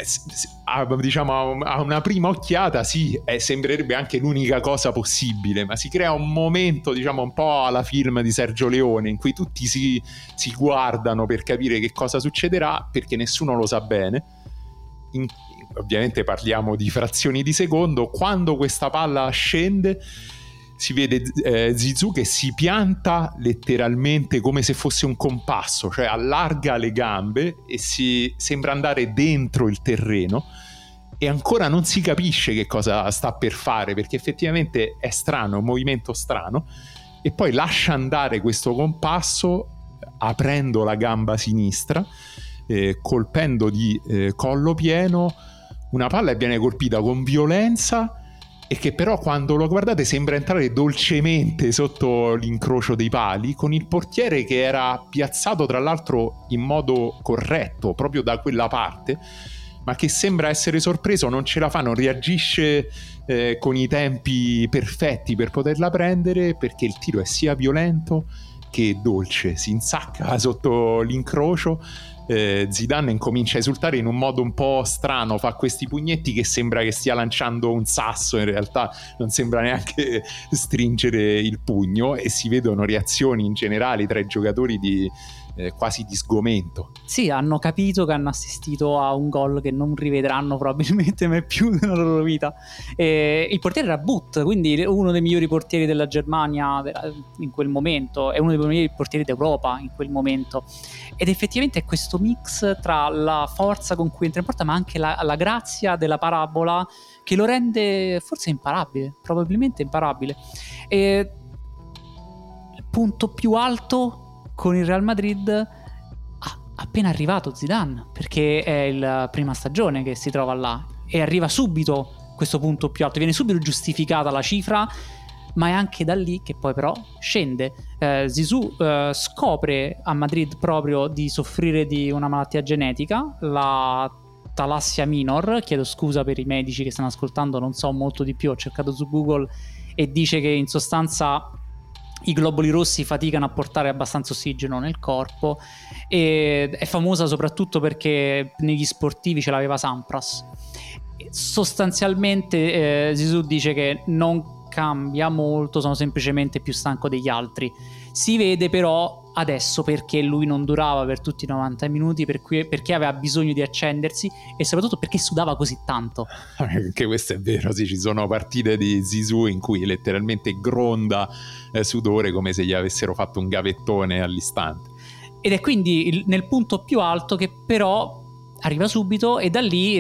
Diciamo a una prima occhiata sì, sembrerebbe anche l'unica cosa possibile, ma si crea un momento, diciamo, un po' alla film di Sergio Leone, in cui tutti si guardano per capire che cosa succederà, perché nessuno lo sa bene. Ovviamente parliamo di frazioni di secondo. Quando questa palla scende si vede Zizou che si pianta letteralmente come se fosse un compasso, cioè allarga le gambe e sembra andare dentro il terreno, e ancora non si capisce che cosa sta per fare, perché effettivamente è strano, è un movimento strano, e poi lascia andare questo compasso aprendo la gamba sinistra, colpendo di collo pieno una palla che viene colpita con violenza, e che però quando lo guardate sembra entrare dolcemente sotto l'incrocio dei pali, con il portiere che era piazzato tra l'altro in modo corretto proprio da quella parte, ma che sembra essere sorpreso, non ce la fa, non reagisce con i tempi perfetti per poterla prendere, perché il tiro è sia violento che dolce, si insacca sotto l'incrocio. Zidane incomincia a esultare in un modo un po' strano, fa questi pugnetti che sembra che stia lanciando un sasso, in realtà non sembra neanche stringere il pugno, e si vedono reazioni in generale tra i giocatori di quasi di sgomento. Sì, hanno capito che hanno assistito a un gol che non rivedranno probabilmente mai più nella loro vita. Il portiere era Butt, quindi uno dei migliori portieri della Germania in quel momento, è uno dei migliori portieri d'Europa in quel momento, ed effettivamente è questo mix tra la forza con cui entra in porta ma anche la grazia della parabola che lo rende forse imparabile, probabilmente imparabile. E il punto più alto con il Real Madrid appena arrivato Zidane, perché è la prima stagione che si trova là, e arriva subito questo punto più alto, viene subito giustificata la cifra, ma è anche da lì che poi però scende. Zizou scopre a Madrid proprio di soffrire di una malattia genetica, la talassia minor, chiedo scusa per i medici che stanno ascoltando, non so molto di più, ho cercato su Google, e dice che in sostanza i globuli rossi faticano a portare abbastanza ossigeno nel corpo, e è famosa soprattutto perché negli sportivi ce l'aveva Sampras. Sostanzialmente Zizou dice che non cambia molto, sono semplicemente più stanco degli altri. Si vede però adesso perché lui non durava per tutti i 90 minuti, perché aveva bisogno di accendersi, e soprattutto perché sudava così tanto. Anche questo è vero, sì, ci sono partite di Zizou in cui letteralmente gronda sudore come se gli avessero fatto un gavettone all'istante. Ed è quindi nel punto più alto che però arriva subito e da lì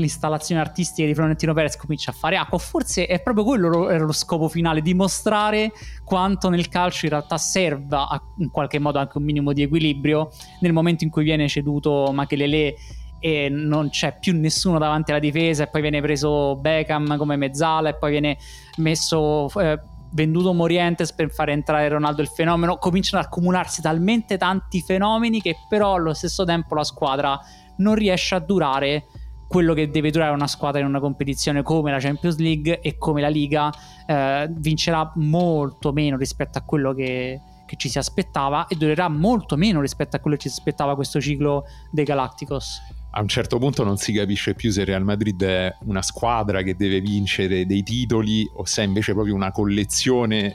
l'installazione artistica di Florentino Perez comincia a fare acqua. Forse è proprio quello era lo scopo finale, dimostrare quanto nel calcio in realtà serva in qualche modo anche un minimo di equilibrio nel momento in cui viene ceduto Makelele e non c'è più nessuno davanti alla difesa, e poi viene preso Beckham come mezzala e poi viene messo... venduto Morientes per fare entrare Ronaldo, il fenomeno. Cominciano ad accumularsi talmente tanti fenomeni che però allo stesso tempo la squadra non riesce a durare quello che deve durare una squadra in una competizione come la Champions League e come la Liga. Vincerà molto meno rispetto a quello che ci si aspettava e durerà molto meno rispetto a quello che ci si aspettava questo ciclo dei Galacticos. A un certo punto non si capisce più se il Real Madrid è una squadra che deve vincere dei titoli o se è invece proprio una collezione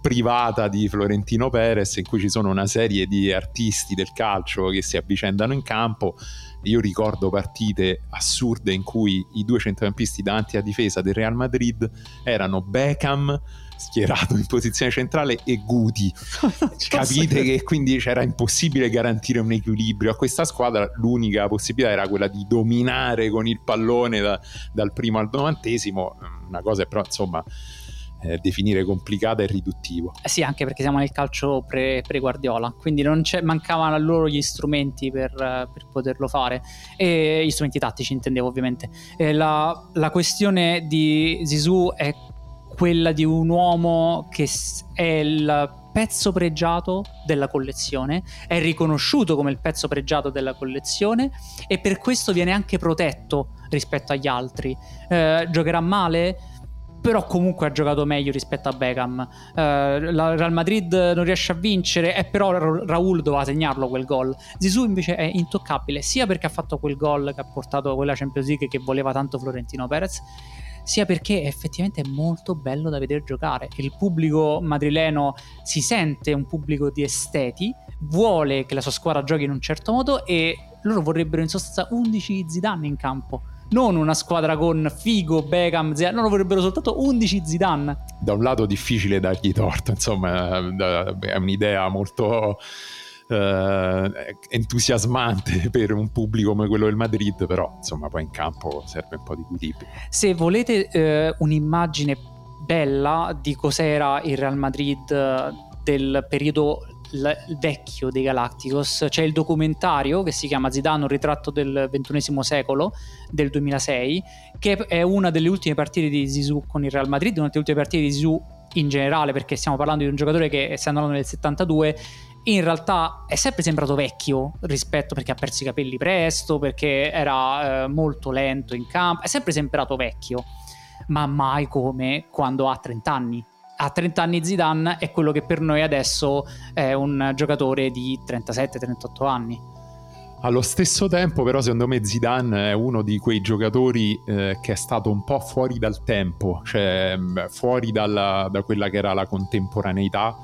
privata di Florentino Perez, in cui ci sono una serie di artisti del calcio che si avvicendano in campo. Io ricordo partite assurde in cui i due centrocampisti davanti alla difesa del Real Madrid erano Beckham, schierato in posizione centrale, e Guti. Capite che quindi c'era impossibile garantire un equilibrio a questa squadra. L'unica possibilità era quella di dominare con il pallone dal primo al 90°, una cosa però insomma definire complicata e riduttivo. Sì, anche perché siamo nel calcio pre-Guardiola, quindi non mancavano a loro gli strumenti per poterlo fare, e gli strumenti tattici intendevo ovviamente. La questione di Zizou è quella di un uomo che è il pezzo pregiato della collezione, è riconosciuto come il pezzo pregiato della collezione e per questo viene anche protetto rispetto agli altri. Giocherà male, però comunque ha giocato meglio rispetto a Beckham. La Real Madrid non riesce a vincere, e però Raul doveva segnarlo quel gol. Zizou invece è intoccabile, sia perché ha fatto quel gol che ha portato quella Champions League che voleva tanto Florentino Perez, sia perché effettivamente è molto bello da vedere giocare. Il pubblico madrileno si sente un pubblico di esteti, vuole che la sua squadra giochi in un certo modo e loro vorrebbero in sostanza 11 Zidane in campo, non una squadra con Figo, Beckham, Zidane. Loro vorrebbero soltanto 11 Zidane. Da un lato difficile dargli torto, insomma è un'idea molto entusiasmante per un pubblico come quello del Madrid, però insomma poi in campo serve un po' di equilibrio. Se volete un'immagine bella di cos'era il Real Madrid del periodo vecchio dei Galacticos, c'è il documentario che si chiama Zidane, un ritratto del ventunesimo secolo, del 2006, che è una delle ultime partite di Zizou con il Real Madrid, una delle ultime partite di Zizou in generale, perché stiamo parlando di un giocatore che, essendo nato nel 72, in realtà è sempre sembrato vecchio rispetto, perché ha perso i capelli presto, perché era molto lento in campo, è sempre sembrato vecchio, ma mai come quando ha 30 anni. A 30 anni Zidane è quello che per noi adesso è un giocatore di 37-38 anni. Allo stesso tempo però secondo me Zidane è uno di quei giocatori che è stato un po' fuori dal tempo, cioè fuori da quella che era la contemporaneità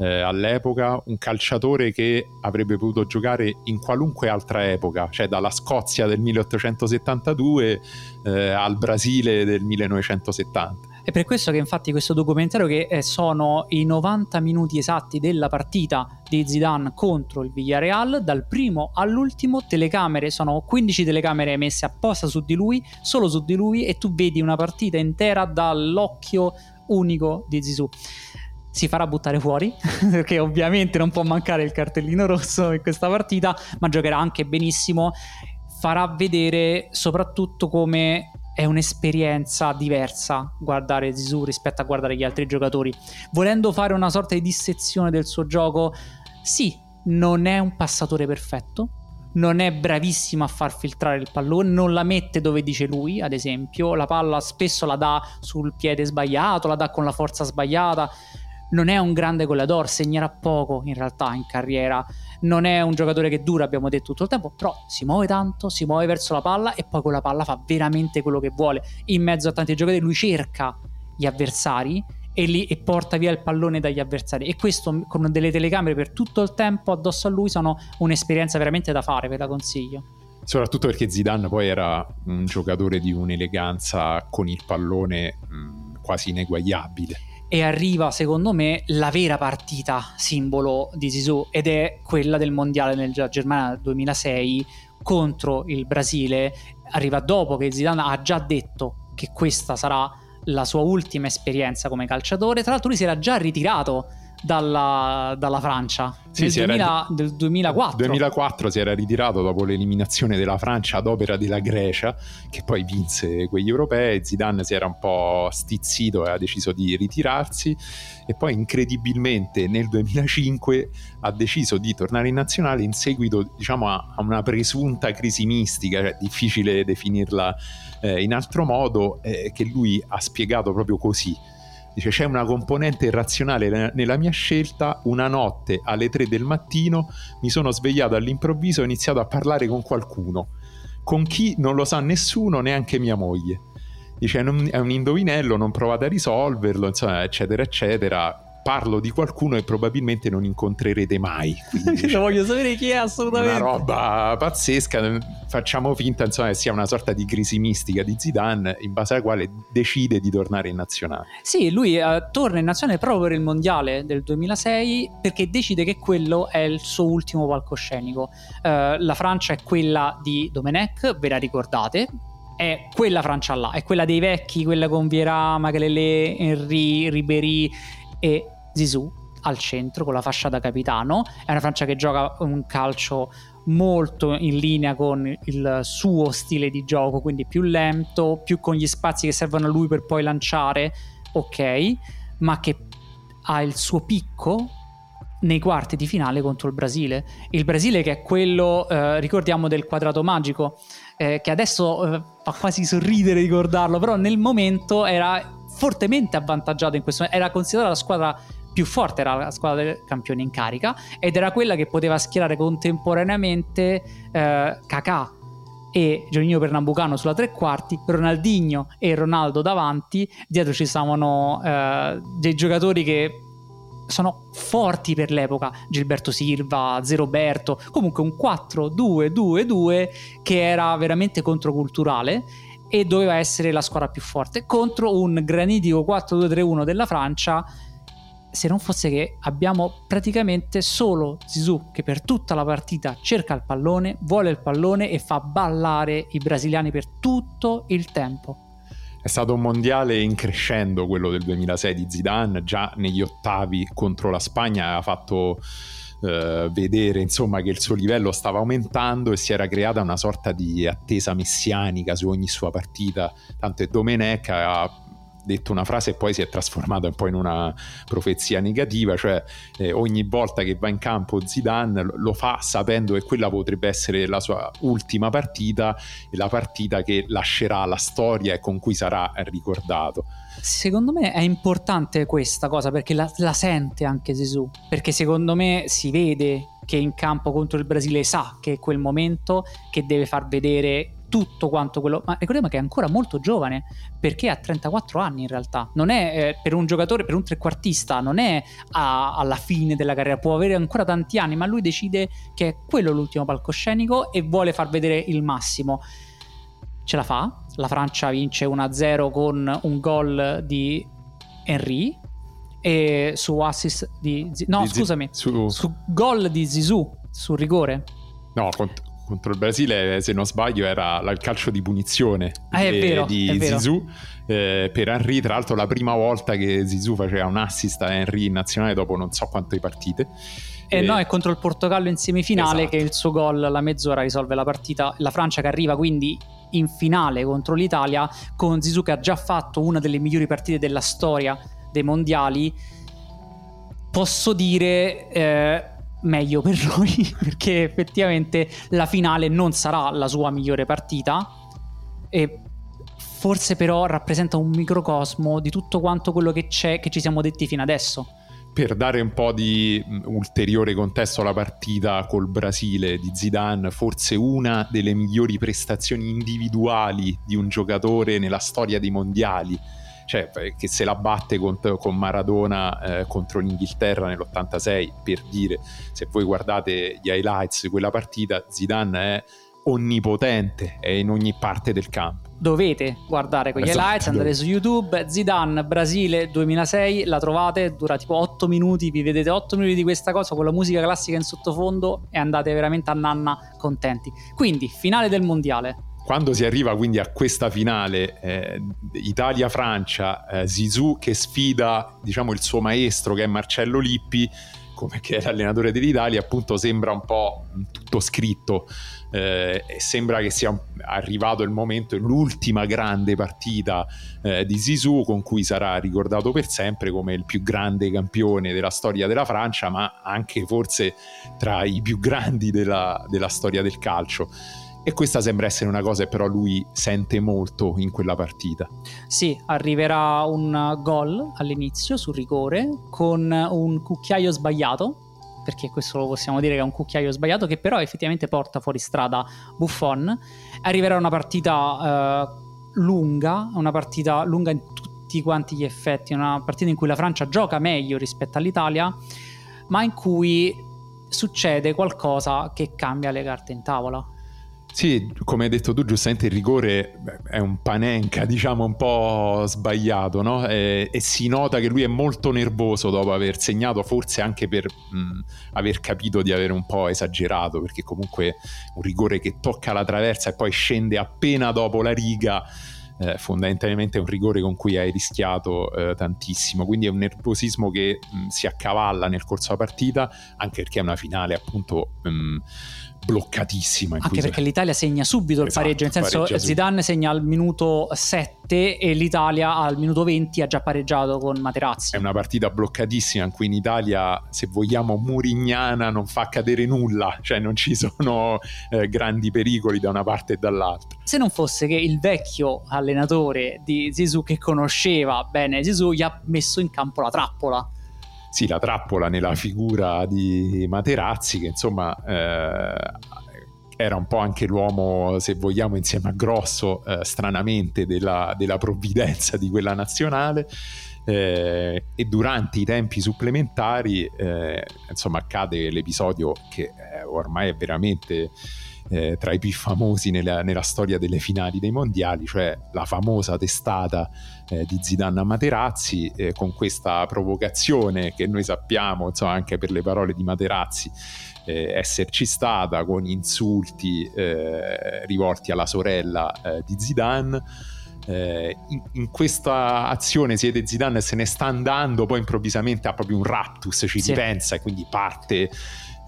all'epoca, un calciatore che avrebbe potuto giocare in qualunque altra epoca, cioè dalla Scozia del 1872 al Brasile del 1970. È per questo che infatti questo documentario, che sono i 90 minuti esatti della partita di Zidane contro il Villarreal, dal primo all'ultimo, telecamere, sono 15 telecamere messe apposta su di lui, solo su di lui, e tu vedi una partita intera dall'occhio unico di Zizou. Si farà buttare fuori perché ovviamente non può mancare il cartellino rosso in questa partita, ma giocherà anche benissimo, farà vedere soprattutto come è un'esperienza diversa guardare Zizou rispetto a guardare gli altri giocatori. Volendo fare una sorta di dissezione del suo gioco, sì, non è un passatore perfetto, non è bravissimo a far filtrare il pallone, non la mette dove dice lui, ad esempio, la palla spesso la dà sul piede sbagliato, la dà con la forza sbagliata, non è un grande goleador, segnerà poco in realtà in carriera, non è un giocatore che dura, abbiamo detto, tutto il tempo, però si muove tanto, si muove verso la palla e poi con la palla fa veramente quello che vuole. In mezzo a tanti giocatori lui cerca gli avversari e porta via il pallone dagli avversari, e questo con delle telecamere per tutto il tempo addosso a lui sono un'esperienza veramente da fare, ve la consiglio. Soprattutto perché Zidane poi era un giocatore di un'eleganza con il pallone quasi ineguagliabile. e arriva secondo me la vera partita simbolo di Zizou, ed è quella del mondiale nella Germania 2006 contro il Brasile. Arriva dopo che Zidane ha già detto che questa sarà la sua ultima esperienza come calciatore. Tra l'altro lui si era già ritirato dalla Francia nel 2004 si era ritirato dopo l'eliminazione della Francia ad opera della Grecia, che poi vinse quegli europei. Zidane si era un po' stizzito e ha deciso di ritirarsi, e poi incredibilmente nel 2005 ha deciso di tornare in nazionale in seguito, diciamo, a una presunta crisi mistica, cioè, difficile definirla in altro modo, che lui ha spiegato proprio così. Dice: c'è una componente irrazionale nella mia scelta. Una notte alle 3 del mattino mi sono svegliato all'improvviso e ho iniziato a parlare con qualcuno. Con chi non lo sa nessuno, neanche mia moglie. Dice: è un indovinello, non provate a risolverlo, insomma, eccetera, eccetera. Parlo di qualcuno e probabilmente non incontrerete mai. Quindi, cioè, voglio sapere chi è, assolutamente. Una roba pazzesca. Facciamo finta, insomma, che sia una sorta di crisi mistica di Zidane, in base alla quale decide di tornare in nazionale. Sì, lui torna in nazionale proprio per il mondiale del 2006, perché decide che quello è il suo ultimo palcoscenico. La Francia è quella di Domenech, ve la ricordate? È quella Francia là, è quella dei vecchi, quella con Vieira, Makelele, Henry, Ribéry e Zizou al centro con la fascia da capitano. È una Francia che gioca un calcio molto in linea con il suo stile di gioco, quindi più lento, più con gli spazi che servono a lui per poi lanciare, ok, ma che ha il suo picco nei quarti di finale contro il Brasile. Il Brasile che è quello, ricordiamo, del quadrato magico, che adesso fa quasi sorridere ricordarlo, però nel momento era fortemente avvantaggiato in questo momento, era considerata la squadra più forte, era la squadra del campione in carica, ed era quella che poteva schierare contemporaneamente Kakà e Giannino Pernambucano sulla tre quarti, Ronaldinho e Ronaldo davanti, dietro ci stavano dei giocatori che sono forti per l'epoca, Gilberto Silva, Zé Roberto, comunque un 4-2-2-2 che era veramente controculturale e doveva essere la squadra più forte contro un granitico 4-2-3-1 della Francia, se non fosse che abbiamo praticamente solo Zizou che per tutta la partita cerca il pallone, vuole il pallone e fa ballare i brasiliani per tutto il tempo. È stato un mondiale in crescendo quello del 2006 di Zidane. Già negli ottavi contro la Spagna ha fatto vedere, insomma, che il suo livello stava aumentando e si era creata una sorta di attesa messianica su ogni sua partita, tanto è Domenech ha detto una frase e poi si è trasformata un po' in una profezia negativa, cioè ogni volta che va in campo Zidane lo fa sapendo che quella potrebbe essere la sua ultima partita e la partita che lascerà la storia e con cui sarà ricordato. Secondo me è importante questa cosa perché la sente anche Zizou, perché secondo me si vede che in campo contro il Brasile sa che è quel momento che deve far vedere tutto quanto quello, ma ricordiamo che è ancora molto giovane perché ha 34 anni in realtà, non è per un giocatore, per un trequartista non è alla fine della carriera, può avere ancora tanti anni, ma lui decide che è quello l'ultimo palcoscenico e vuole far vedere il massimo. Ce la fa, la Francia vince 1-0 con un gol di Henry e su assist di su gol di Zizou sul rigore. No, contro il Brasile, se non sbaglio, era il calcio di punizione di Zizou per Henry, tra l'altro la prima volta che Zizou faceva un assist a Henry in nazionale dopo non so quante partite. No, è contro il Portogallo in semifinale, esatto, che il suo gol alla mezz'ora risolve la partita. La Francia che arriva quindi in finale contro l'Italia con Zizou che ha già fatto una delle migliori partite della storia dei mondiali. Posso dire meglio per lui, perché effettivamente la finale non sarà la sua migliore partita e forse però rappresenta un microcosmo di tutto quanto quello che c'è, che ci siamo detti fino adesso. Per dare un po' di ulteriore contesto alla partita col Brasile di Zidane, forse una delle migliori prestazioni individuali di un giocatore nella storia dei mondiali, cioè che se la batte con Maradona contro l'Inghilterra nell'86, per dire. Se voi guardate gli highlights di quella partita, Zidane è onnipotente e in ogni parte del campo. Dovete guardare quegli highlights, andare su YouTube, Zidane Brasile 2006, la trovate, dura tipo 8 minuti, vi vedete 8 minuti di questa cosa con la musica classica in sottofondo e andate veramente a nanna contenti. Quindi, finale del mondiale. Quando si arriva quindi a questa finale, Italia-Francia, Zizou che sfida, diciamo, il suo maestro che è Marcello Lippi, come che è l'allenatore dell'Italia, appunto sembra un po' tutto scritto, e sembra che sia arrivato il momento, l'ultima grande partita di Zizou, con cui sarà ricordato per sempre come il più grande campione della storia della Francia, ma anche forse tra i più grandi della storia del calcio. E questa sembra essere una cosa che però lui sente molto in quella partita. Sì, arriverà un gol all'inizio sul rigore con un cucchiaio sbagliato, perché questo lo possiamo dire che è un cucchiaio sbagliato, che però effettivamente porta fuori strada Buffon. Arriverà una partita lunga in tutti quanti gli effetti, una partita in cui la Francia gioca meglio rispetto all'Italia, ma in cui succede qualcosa che cambia le carte in tavola. Sì, come hai detto tu giustamente, il rigore è un panenka, diciamo, un po' sbagliato, no? E si nota che lui è molto nervoso dopo aver segnato, forse anche per aver capito di avere un po' esagerato, perché comunque un rigore che tocca la traversa e poi scende appena dopo la riga, fondamentalmente è un rigore con cui hai rischiato tantissimo, quindi è un nervosismo che si accavalla nel corso della partita, anche perché è una finale appunto bloccatissima, anche perché l'Italia segna subito, esatto, il pareggio, nel senso Zidane segna al minuto 7 e l'Italia al minuto 20 ha già pareggiato con Materazzi. È una partita bloccatissima in cui in Italia, se vogliamo, Murignana non fa cadere nulla, cioè non ci sono grandi pericoli da una parte e dall'altra, se non fosse che il vecchio allenatore di Zizou, che conosceva bene Zizou, gli ha messo in campo la trappola. Sì, la trappola nella figura di Materazzi, che insomma era un po' anche l'uomo, se vogliamo, insieme a Grosso, stranamente, della provvidenza di quella nazionale, e durante i tempi supplementari insomma accade l'episodio che ormai è veramente tra i più famosi nella storia delle finali dei mondiali, cioè la famosa testata di Zidane a Materazzi, con questa provocazione che noi sappiamo, insomma, anche per le parole di Materazzi esserci stata, con insulti rivolti alla sorella di Zidane. In questa azione siede Zidane e se ne sta andando, poi improvvisamente ha proprio un raptus, ci ripensa e quindi parte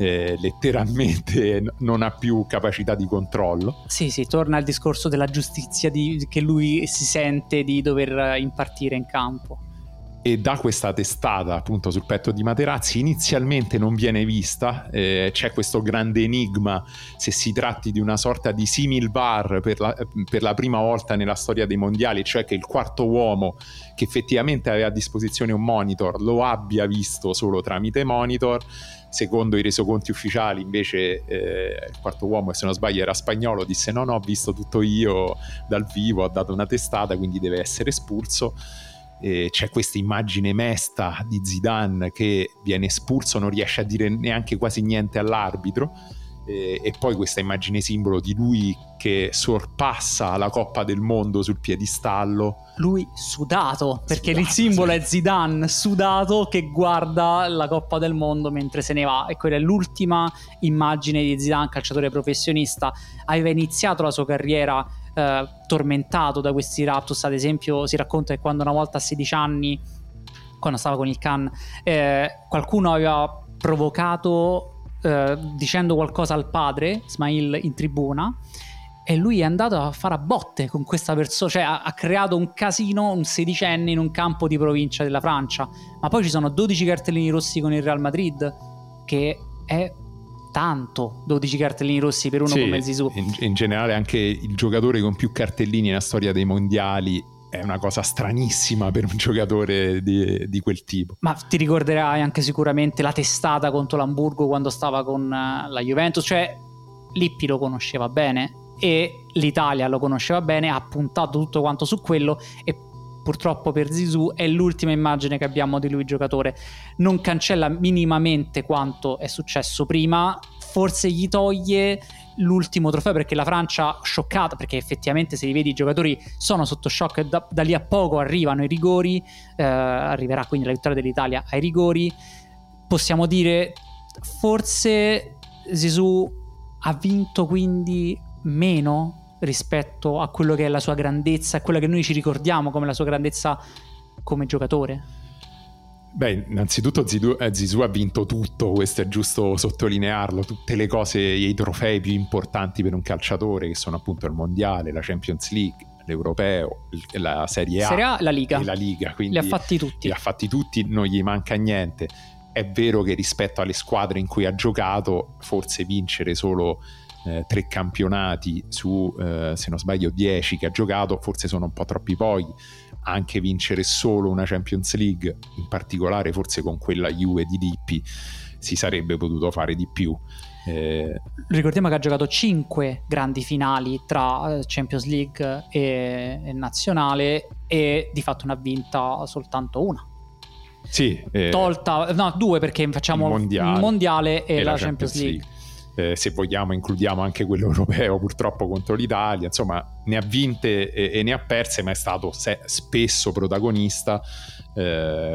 letteralmente, non ha più capacità di controllo. Sì, torna al discorso della giustizia che lui si sente di dover impartire in campo. E da questa testata appunto sul petto di Materazzi inizialmente non viene vista, c'è questo grande enigma se si tratti di una sorta di simil VAR per la prima volta nella storia dei mondiali, cioè che il quarto uomo, che effettivamente aveva a disposizione un monitor, lo abbia visto solo tramite monitor. Secondo i resoconti ufficiali invece il quarto uomo, se non sbaglio era spagnolo, disse no, ho visto tutto io dal vivo, ha dato una testata, quindi deve essere espulso. C'è questa immagine mesta di Zidane che viene espulso, non riesce a dire neanche quasi niente all'arbitro, e poi questa immagine simbolo di lui che sorpassa la Coppa del Mondo sul piedistallo, lui sudato, perché il simbolo è Zidane sudato che guarda la Coppa del Mondo mentre se ne va, e quella è l'ultima immagine di Zidane, calciatore professionista. Aveva iniziato la sua carriera tormentato da questi raptus. Ad esempio si racconta che quando una volta a 16 anni, quando stava con il Cannes, qualcuno aveva provocato dicendo qualcosa al padre Ismail in tribuna, e lui è andato a fare a botte con questa persona, cioè ha creato un casino, un sedicenne in un campo di provincia della Francia. Ma poi ci sono 12 cartellini rossi con il Real Madrid, che è tanto, 12 cartellini rossi per uno come Zizou. In generale anche il giocatore con più cartellini nella storia dei mondiali è una cosa stranissima per un giocatore di quel tipo. Ma ti ricorderai anche sicuramente la testata contro l'Amburgo quando stava con la Juventus, cioè Lippi lo conosceva bene e l'Italia lo conosceva bene, ha puntato tutto quanto su quello, e purtroppo per Zizou è l'ultima immagine che abbiamo di lui giocatore. Non cancella minimamente quanto è successo prima, forse gli toglie l'ultimo trofeo, perché la Francia, scioccata, perché effettivamente se li vedi i giocatori sono sotto shock, e da lì a poco arrivano i rigori, arriverà quindi la vittoria dell'Italia ai rigori. Possiamo dire forse Zizou ha vinto quindi meno rispetto a quello che è la sua grandezza, a quello che noi ci ricordiamo come la sua grandezza come giocatore. Beh, innanzitutto Zizou ha vinto tutto, questo è giusto sottolinearlo, tutte le cose e i trofei più importanti per un calciatore, che sono appunto il Mondiale, la Champions League, l'Europeo, la Serie A, la Liga. E la Liga, quindi li ha fatti tutti, non gli manca niente. È vero che rispetto alle squadre in cui ha giocato, forse vincere solo 3 campionati su, se non sbaglio, 10 che ha giocato, forse sono un po' troppi. Poi anche vincere solo una Champions League, in particolare forse con quella Juve di Lippi, si sarebbe potuto fare di più. Ricordiamo che ha giocato 5 grandi finali tra Champions League e nazionale, e di fatto ne ha vinta soltanto una. Sì, tolta, no, 2, perché facciamo il mondiale e la Champions League. Se vogliamo includiamo anche quello europeo, purtroppo contro l'Italia. Insomma, ne ha vinte e ne ha perse, ma è stato spesso protagonista,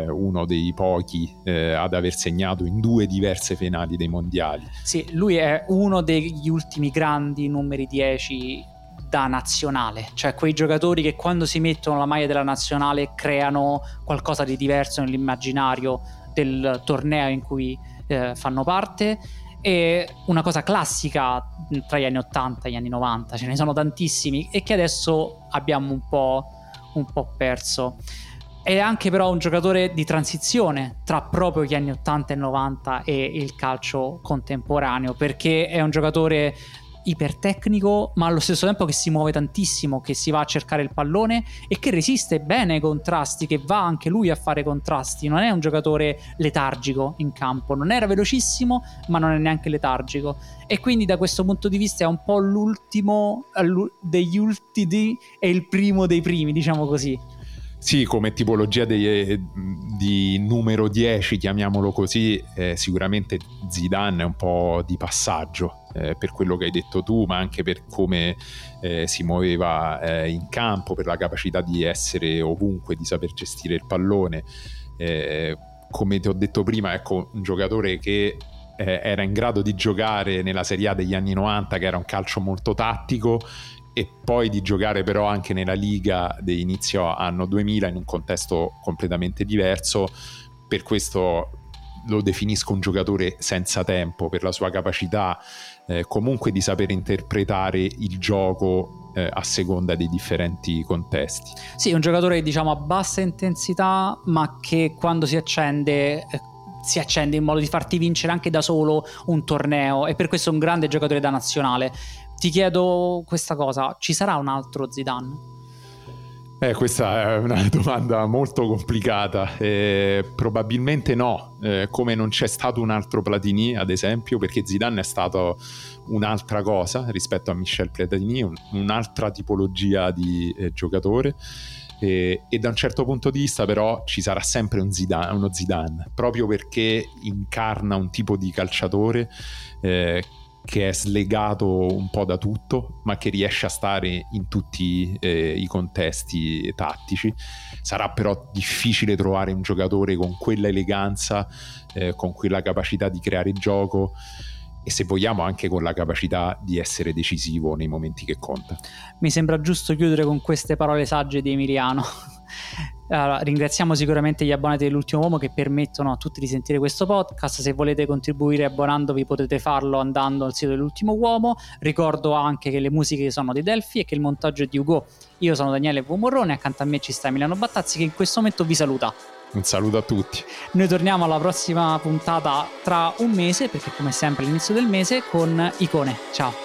uno dei pochi ad aver segnato in 2 diverse finali dei mondiali. Sì, lui è uno degli ultimi grandi numeri 10 da nazionale, cioè quei giocatori che quando si mettono la maglia della nazionale creano qualcosa di diverso nell'immaginario del torneo in cui fanno parte. È una cosa classica tra gli anni 80 e gli anni 90, ce ne sono tantissimi, e che adesso abbiamo un po' perso. È anche però un giocatore di transizione tra proprio gli anni 80 e 90 e il calcio contemporaneo, perché è un giocatore ipertecnico, ma allo stesso tempo che si muove tantissimo, che si va a cercare il pallone e che resiste bene ai contrasti, che va anche lui a fare contrasti. Non è un giocatore letargico in campo, non era velocissimo ma non è neanche letargico, e quindi da questo punto di vista è un po' l'ultimo degli ultimi e il primo dei primi, diciamo così. Sì, come tipologia di numero 10, chiamiamolo così, sicuramente Zidane è un po' di passaggio, per quello che hai detto tu, ma anche per come si muoveva in campo, per la capacità di essere ovunque, di saper gestire il pallone. Come ti ho detto prima, ecco, un giocatore che era in grado di giocare nella Serie A degli anni 90, che era un calcio molto tattico, e poi di giocare però anche nella Liga di inizio anno 2000 in un contesto completamente diverso. Per questo lo definisco un giocatore senza tempo, per la sua capacità comunque di saper interpretare il gioco a seconda dei differenti contesti. Sì, un giocatore diciamo a bassa intensità, ma che quando si accende in modo di farti vincere anche da solo un torneo, e per questo è un grande giocatore da nazionale. Ti chiedo questa cosa: ci sarà un altro Zidane? Questa è una domanda molto complicata. Probabilmente no, come non c'è stato un altro Platini, ad esempio, perché Zidane è stato un'altra cosa rispetto a Michel Platini, un'altra tipologia di giocatore. E da un certo punto di vista però ci sarà sempre uno Zidane, proprio perché incarna un tipo di calciatore che è slegato un po' da tutto, ma che riesce a stare in tutti i contesti tattici. Sarà però difficile trovare un giocatore con quella eleganza, con quella capacità di creare gioco, e se vogliamo anche con la capacità di essere decisivo nei momenti che conta. Mi sembra giusto chiudere con queste parole sagge di Emiliano. Allora, ringraziamo sicuramente gli abbonati dell'Ultimo Uomo che permettono a tutti di sentire questo podcast. Se volete contribuire abbonandovi potete farlo andando al sito dell'Ultimo Uomo. Ricordo anche che le musiche sono di Delphi e che il montaggio è di Ugo. Io sono Daniele V. Morrone, accanto a me ci sta Emiliano Battazzi, che in questo momento vi saluta. Un saluto a tutti. Noi torniamo alla prossima puntata tra un mese, perché come sempre all'inizio del mese, con Icone. Ciao.